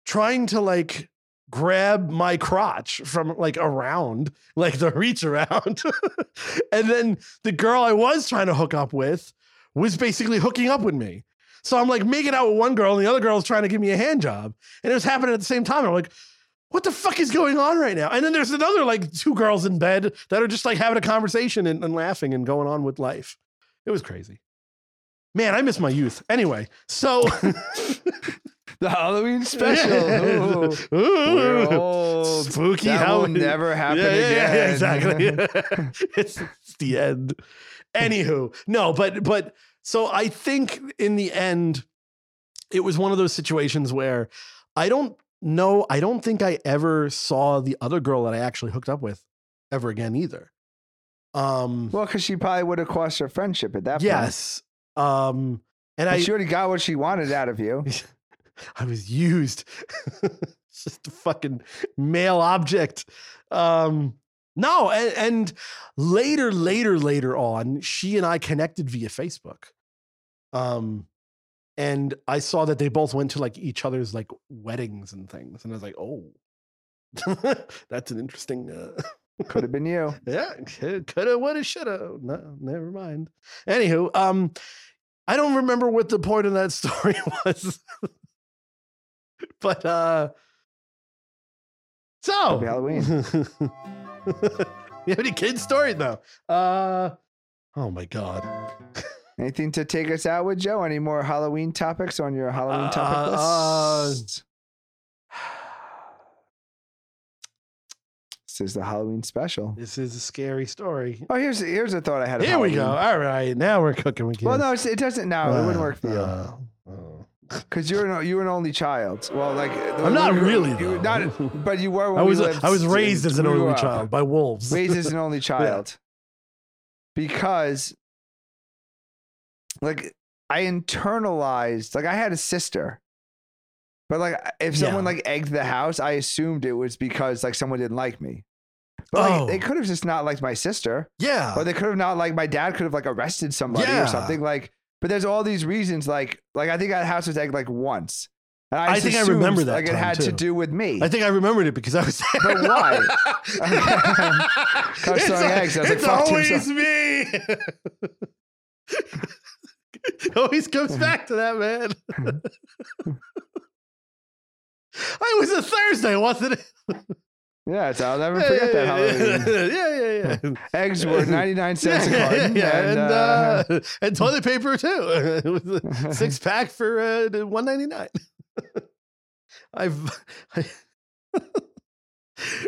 trying to like grab my crotch from like around, like the reach around. And then the girl I was trying to hook up with was basically hooking up with me. So I'm like making out with one girl and the other girl's trying to give me a hand job. And it was happening at the same time. I'm like, what the fuck is going on right now? And then there's another like two girls in bed that are just like having a conversation and, and laughing and going on with life. It was crazy. Man, I miss my youth. Anyway, so. The Halloween special. Ooh. Ooh. We're old. Spooky that Halloween. Will never happen yeah, yeah, again. Yeah, exactly. Yeah. It's, it's the end. Anywho, no, but but. So I think in the end, it was one of those situations where I don't know. I don't think I ever saw the other girl that I actually hooked up with ever again either. Um, well, because she probably would have cost her friendship at that yes, point. Yes. Um, and but I she already got what she wanted out of you. I was used. It's just a fucking male object. Um, No, and, and later, later, later on, she and I connected via Facebook. Um, and I saw that they both went to like each other's like weddings and things. And I was like, oh, that's an interesting. Uh... Could have been you. Yeah, could have, would have, should have. No, never mind. Anywho, um, I don't remember what the point of that story was. But uh, so. Happy Halloween. You have any kid story though? Uh, oh my God. Anything to take us out with, Joe? Any more Halloween topics on your Halloween uh, topic list? Uh, this is the Halloween special. This is a scary story. Oh, here's here's a thought I had. Here Halloween. We go. All right, now we're cooking with kids. Well, no, it doesn't. No, uh, it wouldn't work for you. Uh, uh. Because you're an you're an only child. Well, like I'm not you, really. You, you, not, but you were. When I was. We lived, I was raised as an only child by wolves. Raised as an only child, yeah. Because, like, I internalized. Like, I had a sister, but like, if someone yeah. like egged the house, I assumed it was because like someone didn't like me. But like, oh. they could have just not liked my sister. Yeah. Or they could have not liked my dad. Could have like arrested somebody yeah. or something like. But there's all these reasons, like, like I think that house was egged like once. And I, I think I remember that. Like it had too. to do with me. I think I remembered it because I was there. But why? I was throwing a, eggs. I was it's like, always me. It always comes back to that, man. It was a Thursday, wasn't it? Yeah, it's, I'll never forget yeah, that Halloween. Yeah, yeah, yeah. Eggs were ninety-nine cents yeah, a carton. Yeah, yeah. And, and, uh, uh, and toilet paper, too. It was a six pack for uh, one ninety-nine. I've. I,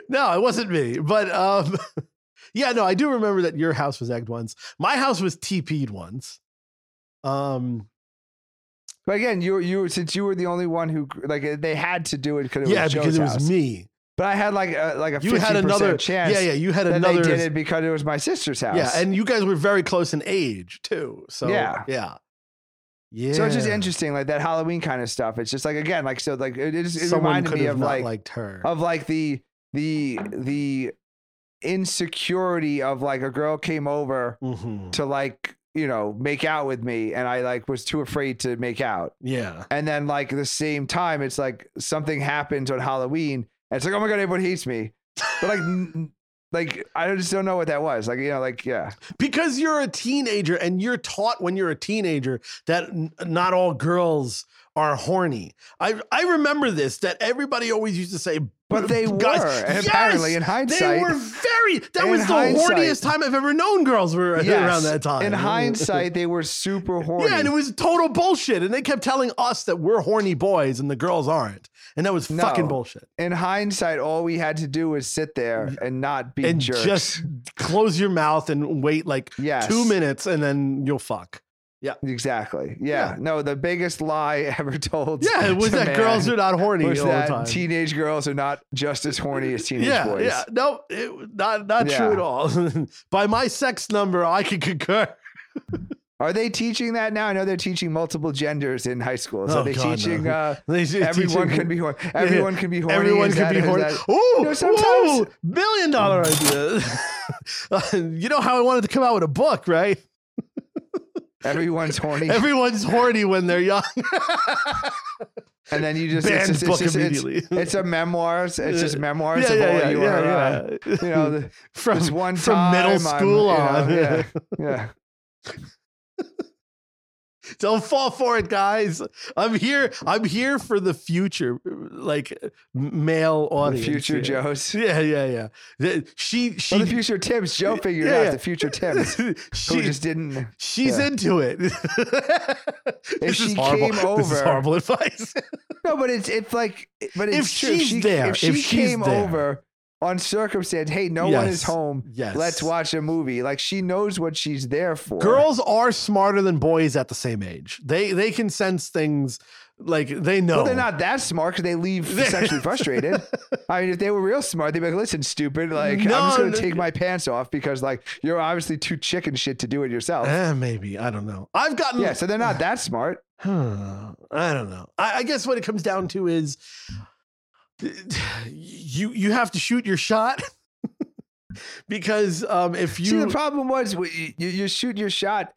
no, it wasn't me. But um, yeah, no, I do remember that your house was egged once. My house was T P'd once. Um, but again, you, you since you were the only one who, like, they had to do it because it was yeah, Joe's because it was house. me. But I had like a, like a you fifty percent had another, chance yeah, yeah, you had that another, they did it because it was my sister's house. Yeah, and you guys were very close in age too. So yeah. yeah. Yeah. So it's just interesting, like that Halloween kind of stuff. It's just like, again, like, so like it, it just it Someone reminded me of like, liked her. of like the, the, the insecurity of like a girl came over mm-hmm. to like, you know, make out with me. And I like was too afraid to make out. Yeah. And then like the same time, it's like something happens on Halloween. And it's like, oh my God, everyone hates me. But like, Like, I just don't know what that was. Like, you know, like, yeah. Because you're a teenager and you're taught when you're a teenager that n- not all girls are horny. I I remember this, that everybody always used to say, but they guys, were, yes, apparently, in hindsight. They were very, that was the horniest time I've ever known girls were yes, around that time. In hindsight, they were super horny. Yeah, and it was total bullshit. And they kept telling us that we're horny boys and the girls aren't. And that was no, fucking bullshit. In hindsight, all we had to do was sit there and not be and jerks. And just close your mouth and wait like yes. two minutes and then you'll fuck. Yeah, exactly. Yeah. yeah. No, the biggest lie ever told. Yeah, it was that girls are not horny all the time. Teenage girls are not just as horny as teenage yeah, boys. Yeah, no, it, not, not yeah. true at all. By my sex number, I can concur. Are they teaching that now? I know they're teaching multiple genders in high school. So oh, they're God, teaching no. uh, they everyone teaching, can be horny. Everyone yeah, can be horny. Everyone is can that, be horny. That, ooh, you know, sometimes, ooh, million dollar idea. You know how I wanted to come out with a book, right? Everyone's horny. Everyone's horny when they're young. And then you just, Banned it's, just, book it's, just immediately. It's, it's a memoirs. It's just memoirs yeah, of yeah, all yeah, you yeah, are. Yeah. Uh, you know, the, from, this one from time middle school I'm, on. You know, yeah. yeah. Don't fall for it, guys. I'm here. I'm here for the future, like male audience. The future yeah. Joes. Yeah, yeah, yeah. The, she, she. Well, the future Tims. Joe figured yeah, out yeah. the future Tims. She who just didn't. She's yeah. into it. If she came over, this is horrible advice. No, but it's it's like, but it's if true. She's she, there, if she if came there. over on circumstance, hey, no yes. one is home. Yes. Let's watch a movie. Like, she knows what she's there for. Girls are smarter than boys at the same age. They they can sense things. Like, they know. Well, they're not that smart because they leave sexually frustrated. I mean, if they were real smart, they'd be like, listen, stupid, like, no, I'm just going to no, take my pants off because, like, you're obviously too chicken shit to do it yourself. Eh, maybe. I don't know. I've gotten. Yeah, so they're not that smart. I don't know. I, I guess what it comes down to is, You you have to shoot your shot because um, if you see, the problem was you, you shoot your shot.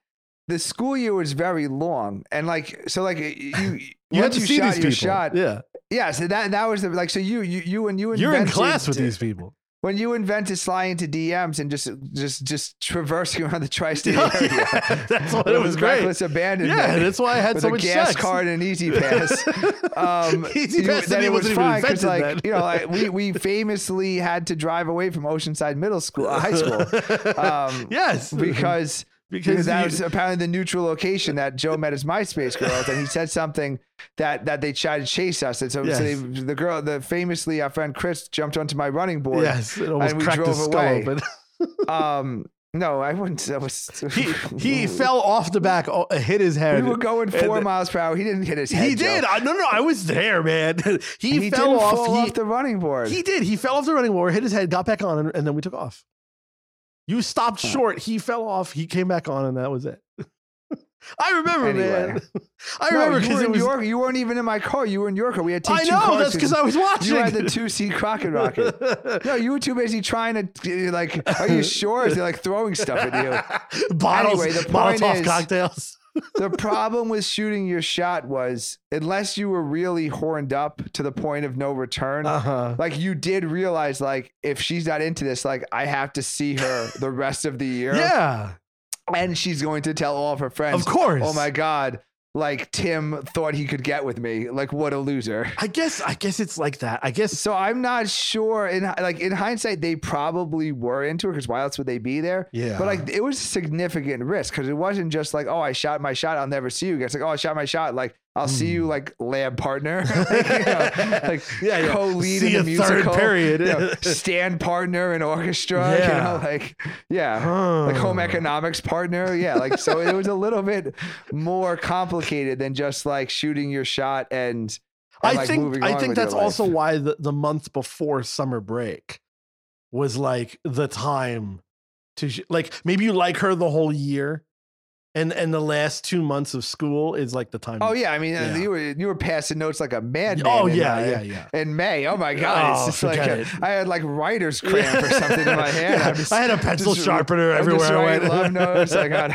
The school year was very long, and like so, like you you had to you see shot these your people. Shot. Yeah, yeah. So that that was the like so you you you and you you're in class with to, these people when you invented sliding into D Ms and just just just traversing around the tri-state area. Yeah, that's what it was great. Reckless abandonment. Yeah, that's why I had so much sex. With a gas card and an Easy Pass. Um, Easy Pass you, that it was fine because, like, you know, like, we we famously had to drive away from Oceanside Middle School, uh, high school. Um, yes, because. Because, because that you, was apparently the neutral location that Joe met his MySpace girls, and he said something that that they tried to chase us. And so, yes. so they, the girl, the famously, our friend Chris jumped onto my running board. Yes, it almost and we cracked drove his skull away. Open. um, no, I wouldn't. That was he. He fell off the back, hit his head. We were going four and, miles per hour. He didn't hit his head. He did. I, no, no, I was there, man. He, he fell didn't off, fall he, off the running board. He did. He fell off the running board, hit his head, got back on, and, and then we took off. You stopped short. He fell off. He came back on, and that was it. I remember, anyway. man. I no, remember because in was... York, you weren't even in my car. You were in your car. We had. Two I know that's because I was watching. You had the two seat Crockett Rocket. No, you were too busy trying to like. Are you sure? They're like throwing stuff at you. Bottles, anyway, the point Molotov is, cocktails. The problem with shooting your shot was, unless you were really horned up to the point of no return, uh-huh. like you did realize, like, if she's not into this, like, I have to see her the rest of the year. Yeah. And she's going to tell all of her friends. Of course. Oh, my God. Like, Tim thought he could get with me. Like, what a loser. I guess I guess it's like that. I guess. So I'm not sure. In like in hindsight, they probably were into it because why else would they be there? Yeah. But like, it was a significant risk because it wasn't just like, oh, I shot my shot. I'll never see you guys. Like, oh, I shot my shot. Like, I'll mm. see you like lab partner. Like, you know, like yeah, co-lead in the musical. Third period. You know, stand partner in orchestra. Yeah. You know, like, yeah. Huh. Like home economics partner. Yeah. Like, so it was a little bit more complicated than just like shooting your shot and, and I like, think moving I think that's also why the, the month before summer break was like the time to sh- like maybe you like her the whole year. And and the last two months of school is like the time. Oh yeah, I mean yeah. you were you were passing notes like a madman. Oh in, yeah, uh, yeah, yeah. In May, oh my god, oh, it's just like a, I had like writer's cramp or something in my hand. Yeah. I, just, I had a pencil just, sharpener I'm everywhere. Just I went. Love notes. I got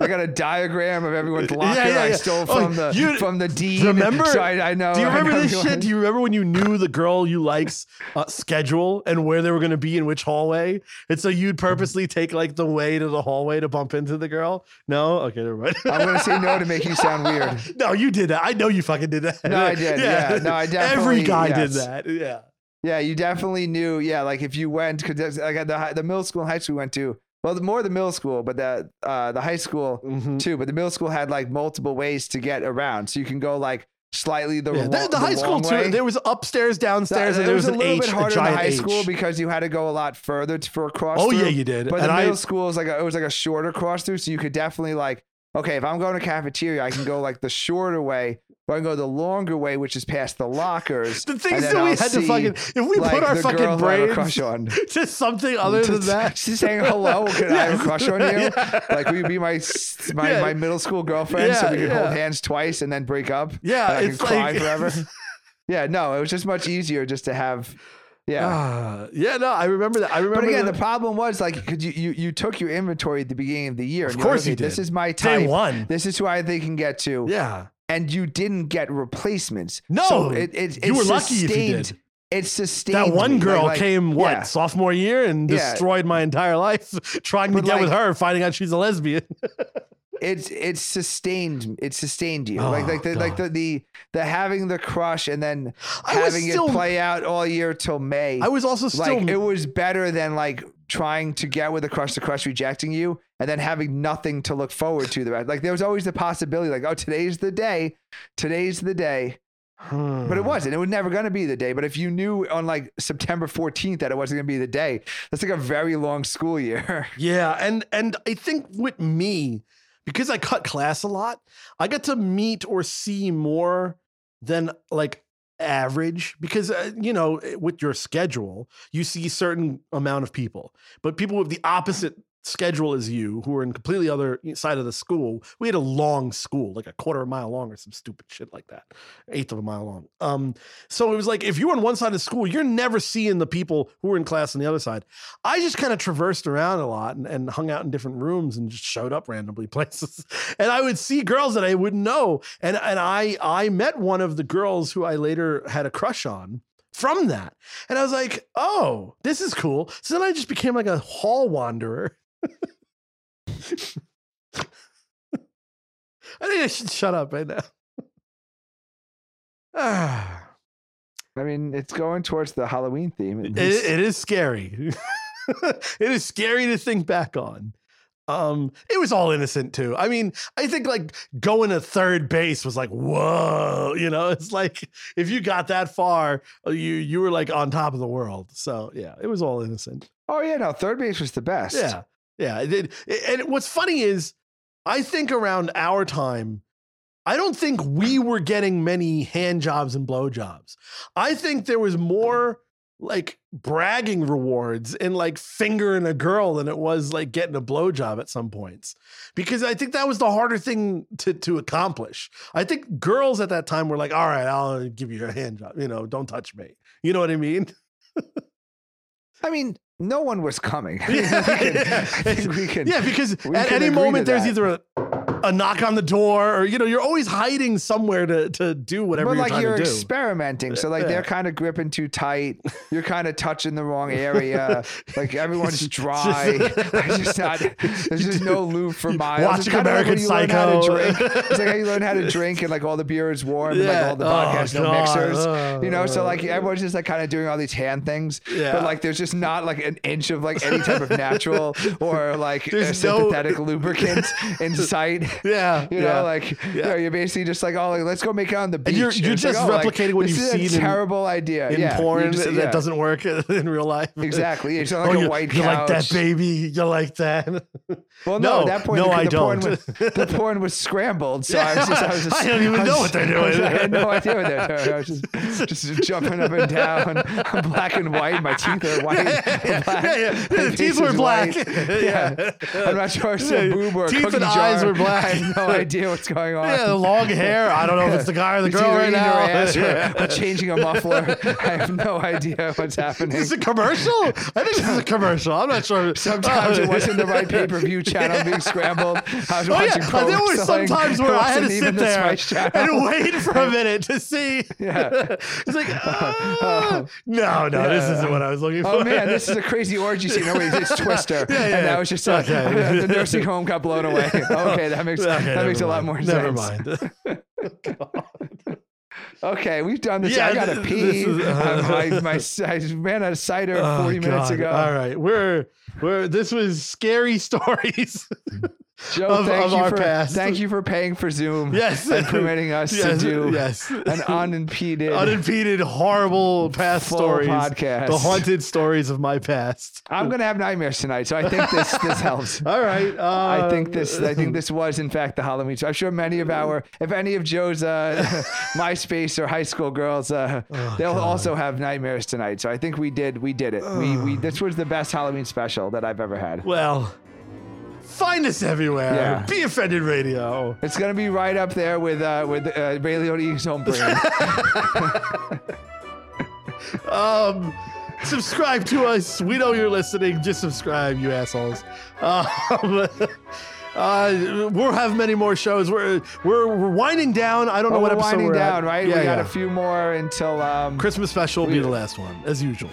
I got a diagram of everyone's locker yeah, yeah, yeah. I stole oh, from the you, from the dean. Remember? So I, I know. Do you remember this everyone. shit? Do you remember when you knew the girl you like's uh, schedule and where they were going to be in which hallway? And so you'd purposely take like the way to the hallway to bump into the girl. No? Okay, never mind. I'm going to say no to make you sound weird. No, you did that. I know you fucking did that. No, I did. Yeah. yeah. No, I definitely. Every guy yes. did that. Yeah. Yeah, you definitely knew. Yeah, like if you went, because I got the, high, the middle school and high school we went to, well, the, more the middle school, but the, uh, the high school mm-hmm. too. But the middle school had like multiple ways to get around. So you can go like slightly the yeah, wrong, the, the, the high school way. Too. There was upstairs, downstairs, the, and there was, was a little H, bit harder in high H. school because you had to go a lot further to, for a cross. Oh through. yeah, you did. But and the middle I, school is like a, it was like a shorter cross through, so you could definitely like okay, if I'm going to cafeteria, I can go like the shorter way. Or I can go the longer way, which is past the lockers. The things that we I'll had see, to fucking if we like, put our fucking brains to something other than that. She's saying hello, can yes. I have a crush on you? Yeah. Like, will you be my my, yeah. my middle school girlfriend yeah, so we could yeah. hold hands twice and then break up? Yeah, and I it's can cry like, forever. yeah, no, it was just much easier just to have. Yeah, uh, yeah, no, I remember that. I remember. But again, that. the problem was like, could you, you you took your inventory at the beginning of the year? Of course you did. This is my type. Day one. This is who I think can get to. Yeah. And you didn't get replacements. No, so it, it, it you were lucky if you did. It sustained. That one girl like, like, came what yeah. sophomore year and destroyed yeah. my entire life trying but to get like, with her, finding out she's a lesbian. It's it sustained it sustained you oh, like like the God. like the, the the having the crush and then I having still, it play out all year till May. I was also still like it was better than like trying to get with a crush, the crush rejecting you, and then having nothing to look forward to the rest. Like there was always the possibility, like oh today's the day, today's the day. Hmm. But it wasn't. It was never going to be the day. But if you knew on like September fourteenth that it wasn't going to be the day, that's like a very long school year. Yeah, and and I think with me. Because I cut class a lot, I got to meet or see more than like average because, uh, you know, with your schedule, you see a certain amount of people, but people with the opposite schedule as you who are in completely other side of the school. We had a long school, like a quarter of a mile long or some stupid shit like that. Eighth of a mile long. Um, so it was like, if you're on one side of the school, you're never seeing the people who are in class on the other side. I just kind of traversed around a lot and, and hung out in different rooms and just showed up randomly places. And I would see girls that I wouldn't know. And, and I, I met one of the girls who I later had a crush on from that. And I was like, oh, this is cool. So then I just became like a hall wanderer. I think I should shut up right now. Ah. I mean, it's going towards the Halloween theme. It, it is scary. It is scary to think back on. Um, it was all innocent too. I mean, I think like going to third base was like, whoa, you know, it's like if you got that far, you you were like on top of the world. So yeah, it was all innocent. Oh yeah, no, third base was the best. Yeah. Yeah. It, it, and what's funny is I think around our time, I don't think we were getting many hand jobs and blow jobs. I think there was more like bragging rewards and like fingering a girl than it was like getting a blow job at some points, because I think that was the harder thing to, to accomplish. I think girls at that time were like, all right, I'll give you a hand job. You know, don't touch me. You know what I mean? I mean, no one was coming. Yeah, I mean, we can, yeah. I think we can, yeah, because we at any moment there's that. either a, a knock on the door or, you know, you're always hiding somewhere to, to do whatever but you're like trying you're to do. You're experimenting. So like yeah. they're kind of gripping too tight. You're kind of touching the wrong area. Like everyone's dry. Just, just not, there's just no loop for miles. Watching American Psycho. Like it's like how you learn how to drink and like all the beer is warm yeah. and like all the podcasts, oh, no God. mixers. Oh. You know, so like everyone's just like kind of doing all these hand things. Yeah. But like there's just not like an inch of like any type of natural or like sympathetic no... lubricant in sight. Yeah. You yeah, know, like, yeah. you know, you're basically just like, oh, like, let's go make out on the beach. And you're, you're just like, replicating like, what you've seen. This is a terrible in, idea. In yeah. porn just, that yeah. doesn't work in real life. Exactly. It's not like oh, a white couch. You like that, baby. You like that. Well, no, no at that point, no, I the, don't. Porn was, the porn was scrambled. So yeah. I was just, I was just, I don't even I was, know what they're doing. I had no idea what they're doing. I was just, just jumping up and down. I'm black and white. My teeth are white. Yeah, yeah, black. yeah, yeah. The teeth were black. yeah. I'm not sure if it's a boob or a teeth cookie and jar. Eyes were black. I have no idea what's going on. Yeah, the long hair. I don't know if it's the guy or the girl right now. Ass yeah. or, or changing a muffler. I have no idea what's happening. Is this a commercial? I think this is a commercial. I'm not sure. Sometimes uh, it wasn't the right pay-per-view channel yeah. being scrambled. I was oh, watching yeah. There were sometimes where I had to sit there the and wait for a minute to see. Yeah. It's like, uh, uh, no, no, yeah. this isn't what I was looking for. Oh, man, this is a crazy orgy scene. No, wait, it's Twister. Yeah, yeah, and that was just like, okay. The nursing home got blown away. Okay, that makes, okay, that makes a lot more never sense. Never mind. God. Okay, we've done this. Yeah, I gotta pee. Is, uh, I, my, I ran out of cider oh forty God. minutes ago. All right, we're we're. This was scary stories. Joe, of, thank of you our for past. Thank you for paying for Zoom. Yes, and permitting us yes. to do yes. an unimpeded, unimpeded, horrible past stories podcast. The haunted stories of my past. I'm gonna have nightmares tonight, so I think this this helps. All right, uh, I think this I think this was in fact the Halloween. So I'm sure many of our, if any of Joe's uh, MySpace or high school girls, uh, oh, they'll God. also have nightmares tonight. So I think we did we did it. Uh, we we this was the best Halloween special that I've ever had. Well. Find us everywhere. Yeah. Be Offended Radio. It's gonna be right up there with uh, with uh, Ray Liotta's Home Brand. um, subscribe to us. We know you're listening. Just subscribe, you assholes. Um, uh, we'll have many more shows. We're we're, we're winding down. I don't well, know what we're episode winding we're winding down, at. right? Yeah, we yeah. got a few more until um, Christmas special will be the last one, as usual.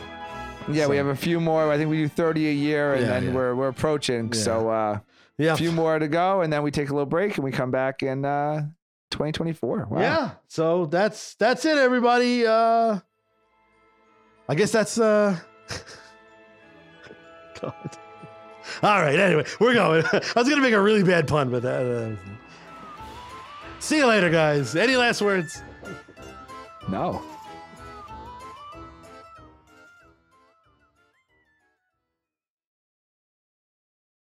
Yeah, so. we have a few more. I think we do thirty a year, and yeah, then yeah. we're we're approaching. Yeah. So. Uh, Yeah, a few more to go, and then we take a little break, and we come back in uh, twenty twenty-four. Wow. Yeah, so that's that's it, everybody. Uh, I guess that's. Uh... God. All right. Anyway, we're going. I was gonna make a really bad pun, but that. Uh... See you later, guys. Any last words? No.